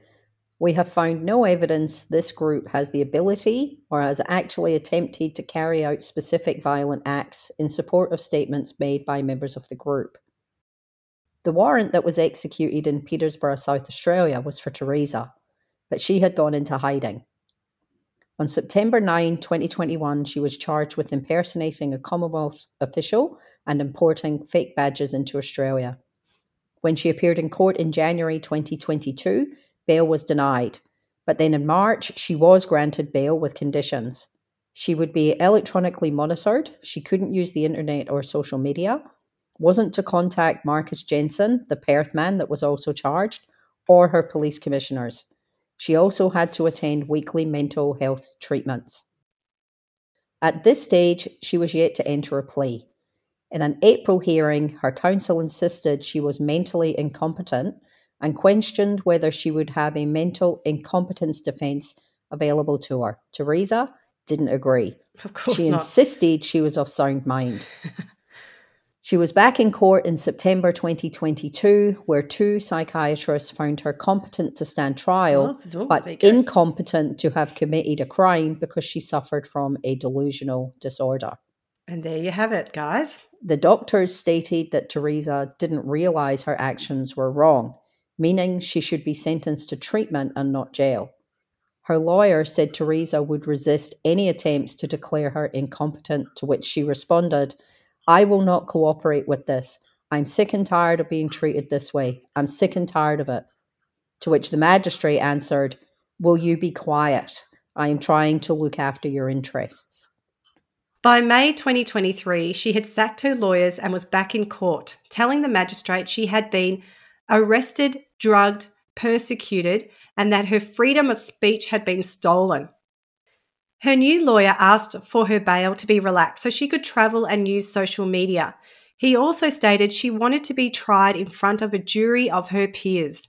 "We have found no evidence this group has the ability or has actually attempted to carry out specific violent acts in support of statements made by members of the group." The warrant that was executed in Peterborough, South Australia was for Teresa, but she had gone into hiding. On September ninth, twenty twenty-one, she was charged with impersonating a Commonwealth official and importing fake badges into Australia. When she appeared in court in January twenty twenty-two, bail was denied, but then in March, she was granted bail with conditions. She would be electronically monitored, she couldn't use the internet or social media, wasn't to contact Marcus Jensen, the Perth man that was also charged, or her police commissioners. She also had to attend weekly mental health treatments. At this stage, she was yet to enter a plea. In an April hearing, her counsel insisted she was mentally incompetent and questioned whether she would have a mental incompetence defence available to her. Teresa didn't agree. Of course she not. Insisted she was of sound mind. She was back in court in September twenty twenty-two, where two psychiatrists found her competent to stand trial, oh, but incompetent to have committed a crime because she suffered from a delusional disorder. And there you have it, guys. The doctors stated that Teresa didn't realise her actions were wrong, meaning she should be sentenced to treatment and not jail. Her lawyer said Teresa would resist any attempts to declare her incompetent, to which she responded, "I will not cooperate with this. I'm sick and tired of being treated this way. I'm sick and tired of it." To which the magistrate answered, "Will you be quiet? I am trying to look after your interests." By May twenty twenty-three, she had sacked her lawyers and was back in court, telling the magistrate she had been arrested, drugged, persecuted, and that her freedom of speech had been stolen. Her new lawyer asked for her bail to be relaxed so she could travel and use social media. He also stated she wanted to be tried in front of a jury of her peers.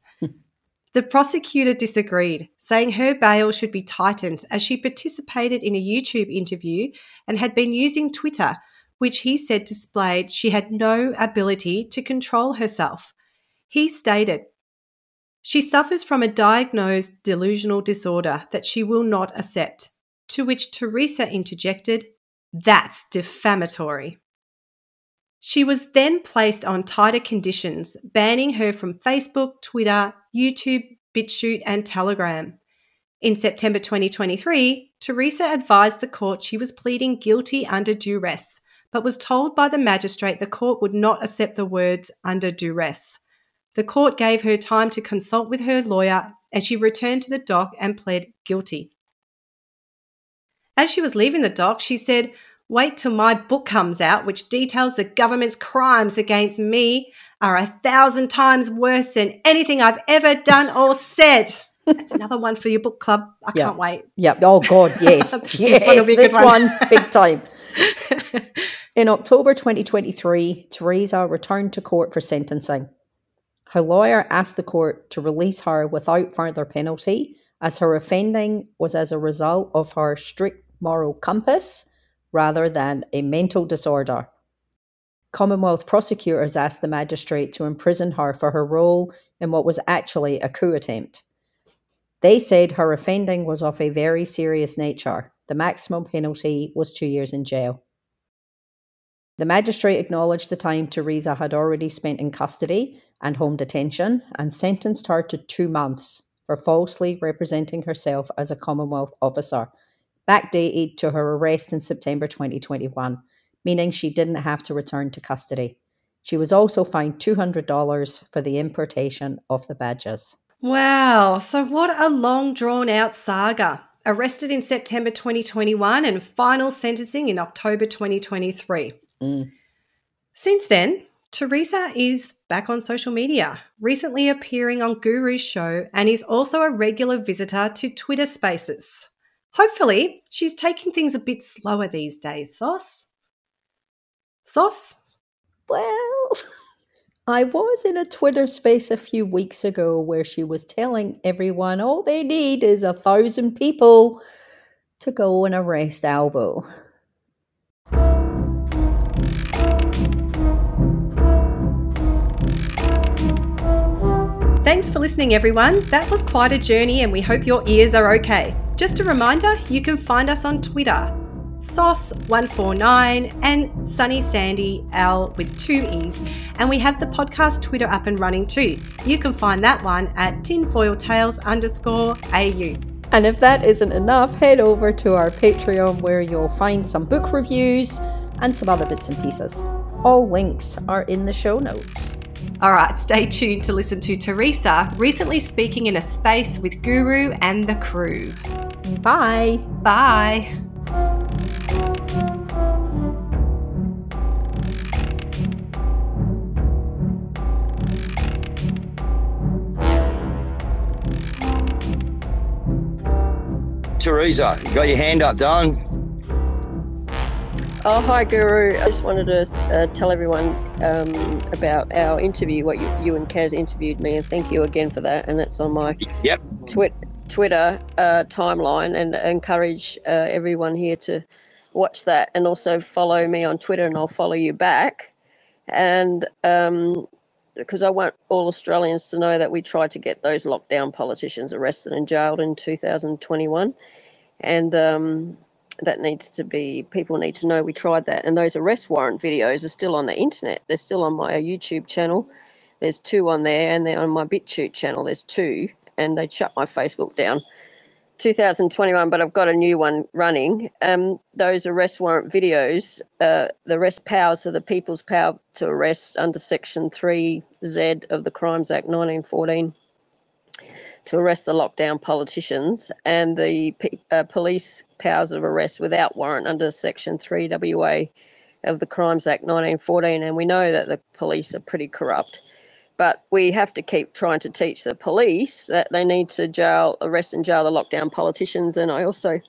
The prosecutor disagreed, saying her bail should be tightened as she participated in a YouTube interview and had been using Twitter, which he said displayed she had no ability to control herself. He stated, "She suffers from a diagnosed delusional disorder that she will not accept," to which Teresa interjected, "That's defamatory." She was then placed on tighter conditions, banning her from Facebook, Twitter, YouTube, BitChute and Telegram. In September twenty twenty-three, Teresa advised the court she was pleading guilty under duress, but was told by the magistrate the court would not accept the words "under duress." The court gave her time to consult with her lawyer and she returned to the dock and pled guilty. As she was leaving the dock, she said, "Wait till my book comes out, which details the government's crimes against me are a thousand times worse than anything I've ever done or said." That's another one for your book club. I yeah. can't wait. Yeah. Oh, God, yes. this yes, one will be a this good one. one, big time. In October twenty twenty-three, Teresa returned to court for sentencing. Her lawyer asked the court to release her without further penalty, as her offending was as a result of her strict moral compass rather than a mental disorder. Commonwealth prosecutors asked the magistrate to imprison her for her role in what was actually a coup attempt. They said her offending was of a very serious nature. The maximum penalty was two years in jail. The magistrate acknowledged the time Teresa had already spent in custody and home detention and sentenced her to two months for falsely representing herself as a Commonwealth officer, backdated to her arrest in September twenty twenty-one, meaning she didn't have to return to custody. She was also fined two hundred dollars for the importation of the badges. Wow, so what a long drawn-out saga. Arrested in September twenty twenty-one and final sentencing in October twenty twenty-three. Mm. Since then, Teresa is back on social media, recently appearing on Guru's show, and is also a regular visitor to Twitter Spaces. Hopefully, she's taking things a bit slower these days, Sauce. Sauce? Well, I was in a Twitter space a few weeks ago where she was telling everyone all they need is a thousand people to go and arrest Albo. Thanks for listening, everyone. That was quite a journey and we hope your ears are okay. Just a reminder, you can find us on Twitter, S O S one four nine and Sunny Sandy L with two E's. And we have the podcast Twitter up and running too. You can find that one at tinfoil tales underscore AU. And if that isn't enough, head over to our Patreon where you'll find some book reviews and some other bits and pieces. All links are in the show notes. All right, stay tuned to listen to Teresa recently speaking in a space with Guru and the crew. Bye. Bye. Teresa, you got your hand up, darling? Oh, hi, Guru. I just wanted to uh, tell everyone um, about our interview, what you, you and Kaz interviewed me, and thank you again for that. And that's on my yep. twi- Twitter uh, timeline, and I encourage uh, everyone here to watch that and also follow me on Twitter, and I'll follow you back. And um, because I want all Australians to know that we tried to get those lockdown politicians arrested and jailed in two thousand twenty-one. And um, that needs to be, people need to know we tried that. And those arrest warrant videos are still on the internet. They're still on my YouTube channel. There's two on there, and they're on my BitChute channel. There's two. And they shut my Facebook down two thousand twenty-one, but I've got a new one running. Um, those arrest warrant videos, uh, the arrest powers are the people's power to arrest under Section three Z of the Crimes Act nineteen fourteen to arrest the lockdown politicians, and the uh, police powers of arrest without warrant under Section three W A of the Crimes Act nineteen fourteen. And we know that the police are pretty corrupt. But we have to keep trying to teach the police that they need to jail, arrest and jail the lockdown politicians. And I also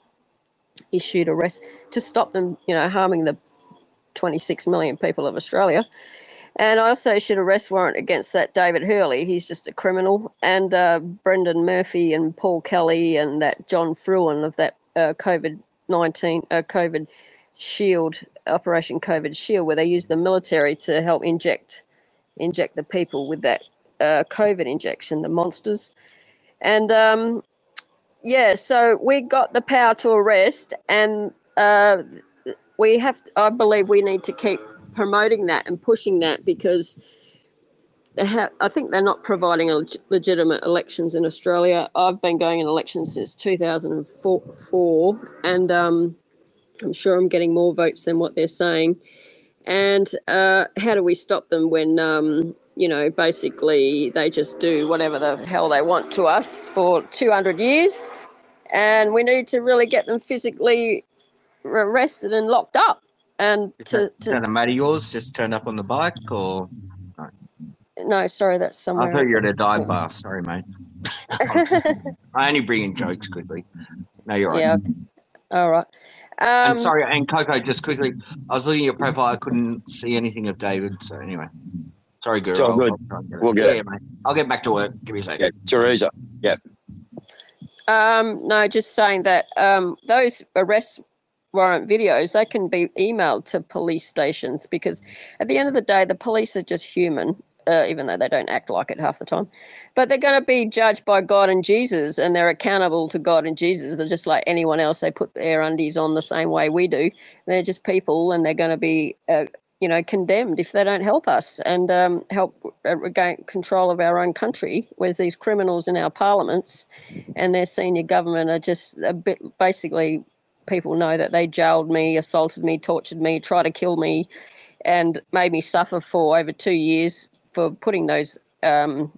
issued arrests to stop them, you know, harming the twenty-six million people of Australia. And I also issued arrest warrant against that David Hurley. He's just a criminal. And uh, Brendan Murphy and Paul Kelly and that John Fruin of that uh, COVID nineteen, uh, COVID shield, Operation COVID Shield, where they used the military to help inject inject the people with that uh, COVID injection, the monsters. And, um, yeah, so we got the power to arrest, and uh, we have to, I believe we need to keep promoting that and pushing that, because they ha- I think they're not providing leg- legitimate elections in Australia. I've been going in elections since two thousand four, and um, I'm sure I'm getting more votes than what they're saying. And uh, how do we stop them when, um, you know, basically they just do whatever the hell they want to us for two hundred years, and we need to really get them physically arrested and locked up. And to, to... Is that a mate of yours just turned up on the bike, or? No, no, sorry, that's somewhere. I thought you were at a dive bar. Sorry, mate. I only bring in jokes quickly. No, you're right. Yeah. All right. Um, and sorry, and Coco, just quickly, I was looking at your profile. I couldn't see anything of David. So anyway, sorry, Guru. It's all good. I'll, I'll get we'll get yeah, it. Mate. I'll get back to work. Give me a second. Yeah, Teresa. Yeah. Um, no, just saying that um, those arrest warrant videos, they can be emailed to police stations, because at the end of the day, the police are just human, uh, even though they don't act like it half the time. But they're going to be judged by God and Jesus, and they're accountable to God and Jesus. They're just like anyone else. They put their undies on the same way we do. And they're just people, and they're going to be, uh, you know, condemned if they don't help us and um, help regain control of our own country, whereas these criminals in our parliaments and their senior government are just a bit, basically, people know that they jailed me, assaulted me, tortured me, tried to kill me, and made me suffer for over two years for putting those Um,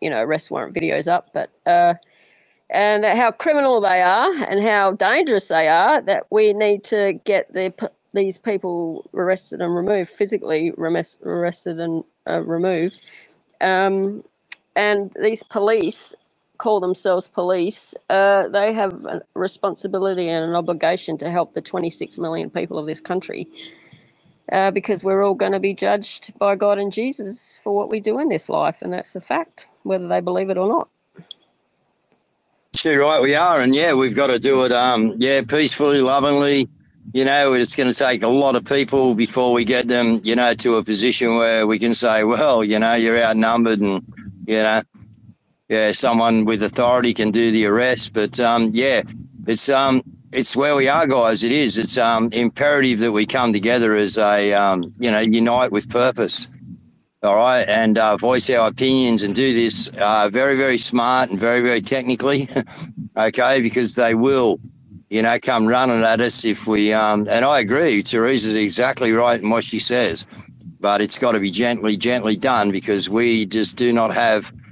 you know, arrest warrant videos up, but, uh, and how criminal they are and how dangerous they are, that we need to get their, these people arrested and removed, physically arrested and uh, removed. Um, and these police, call themselves police, uh, they have a responsibility and an obligation to help the twenty-six million people of this country, uh, because we're all going to be judged by God and Jesus for what we do in this life, and that's a fact, whether they believe it or not. You're right, we are, and yeah, we've got to do it, um, yeah, peacefully, lovingly. You know, it's going to take a lot of people before we get them, you know, to a position where we can say, well, you know, you're outnumbered, and, you know, yeah, someone with authority can do the arrest. But, um, yeah, it's um, it's where we are, guys. It is. It's um, imperative that we come together as a, um, you know, unite with purpose. All right, and uh, voice our opinions and do this uh, very, very smart and very, very technically, okay, because they will, you know, come running at us if we um, – and I agree, Teresa's exactly right in what she says, but it's got to be gently, gently done, because we just do not have –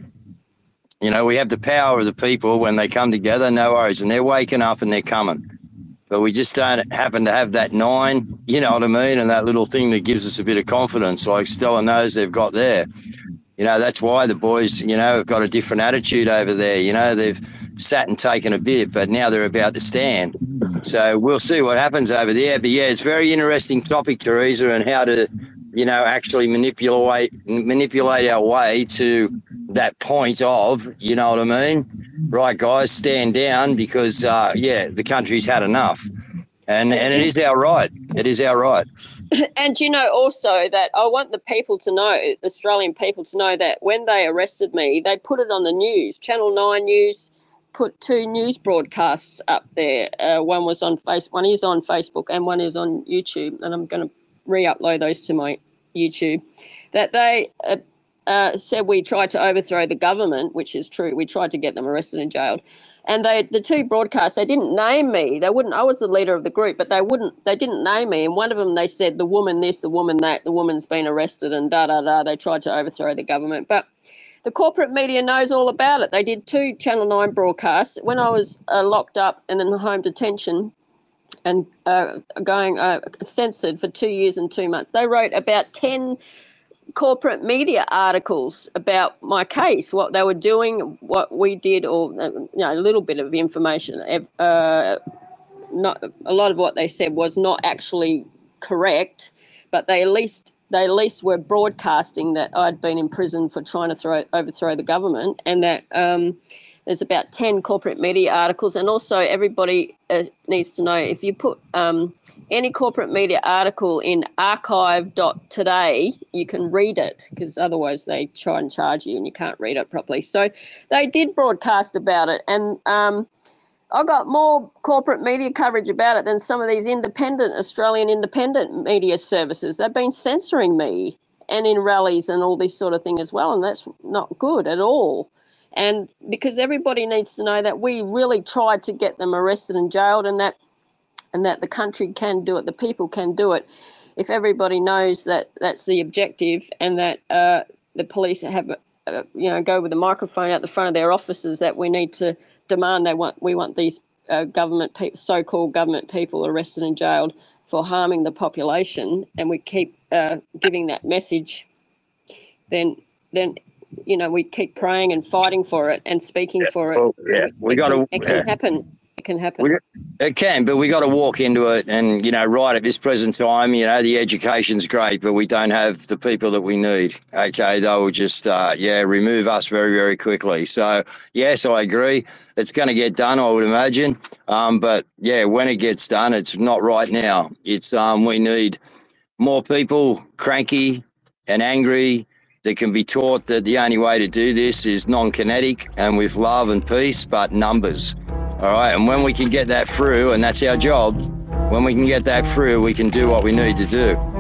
you know, we have the power of the people when they come together, no worries, and they're waking up and they're coming. But we just don't happen to have that nine, you know what I mean, and that little thing that gives us a bit of confidence, like Stella knows they've got there. You know, that's why the boys, you know, have got a different attitude over there. You know, they've sat and taken a bit, but now they're about to stand. So we'll see what happens over there. But, yeah, it's a very interesting topic, Teresa, and how to, you know, actually manipulate manipulate our way to that point of, you know what I mean? Right, guys, stand down, because, uh, yeah, the country's had enough. And and it is our right. It is our right. And, you know, also that I want the people to know, the Australian people to know, that when they arrested me, they put it on the news. Channel nine News put two news broadcasts up there. Uh, one was on Facebook, one is on Facebook and one is on YouTube, and I'm going to re-upload those to my YouTube, that they uh, – Uh, said we tried to overthrow the government, which is true. We tried to get them arrested and jailed. And they, the two broadcasts, they didn't name me. They wouldn't. I was the leader of the group, but they wouldn't. They didn't name me. And one of them, they said, the woman this, the woman that, the woman's been arrested, and da da da. They tried to overthrow the government, but the corporate media knows all about it. They did two Channel nine broadcasts when I was uh, locked up and in home detention, and uh, going uh, censored for two years and two months. They wrote about ten corporate media articles about my case, what they were doing, what we did, or you know, a little bit of information. Uh, not a lot of what they said was not actually correct, but they at least they at least were broadcasting that I'd been in prison for trying to throw overthrow the government, and that um, there's about ten corporate media articles. And also, everybody uh, needs to know, if you put um, any corporate media article in archive dot today, you can read it, because otherwise they try and charge you and you can't read it properly. So they did broadcast about it, and um, I got more corporate media coverage about it than some of these independent, Australian independent media services. They've been censoring me, and in rallies and all this sort of thing as well, and that's not good at all. And because everybody needs to know that we really tried to get them arrested and jailed, and that and that the country can do it, the people can do it, if everybody knows that that's the objective, and that uh, the police have, uh, you know, go with a microphone out the front of their offices, that we need to demand they want we want these uh, government pe- so-called government people arrested and jailed for harming the population, and we keep uh, giving that message, then then. You know, we keep praying and fighting for it and speaking yeah, for it. Well, yeah, we got to. It can yeah. happen. It can happen. We, it can, but we got to walk into it. And you know, right at this present time, you know, the education's great, but we don't have the people that we need. Okay, they will just, uh, yeah, remove us very, very quickly. So yes, I agree. It's going to get done, I would imagine. Um, but yeah, when it gets done, it's not right now. It's um, we need more people cranky and angry. They can be taught that the only way to do this is non-kinetic and with love and peace, but numbers. All right, and when we can get that through, and that's our job, when we can get that through, we can do what we need to do.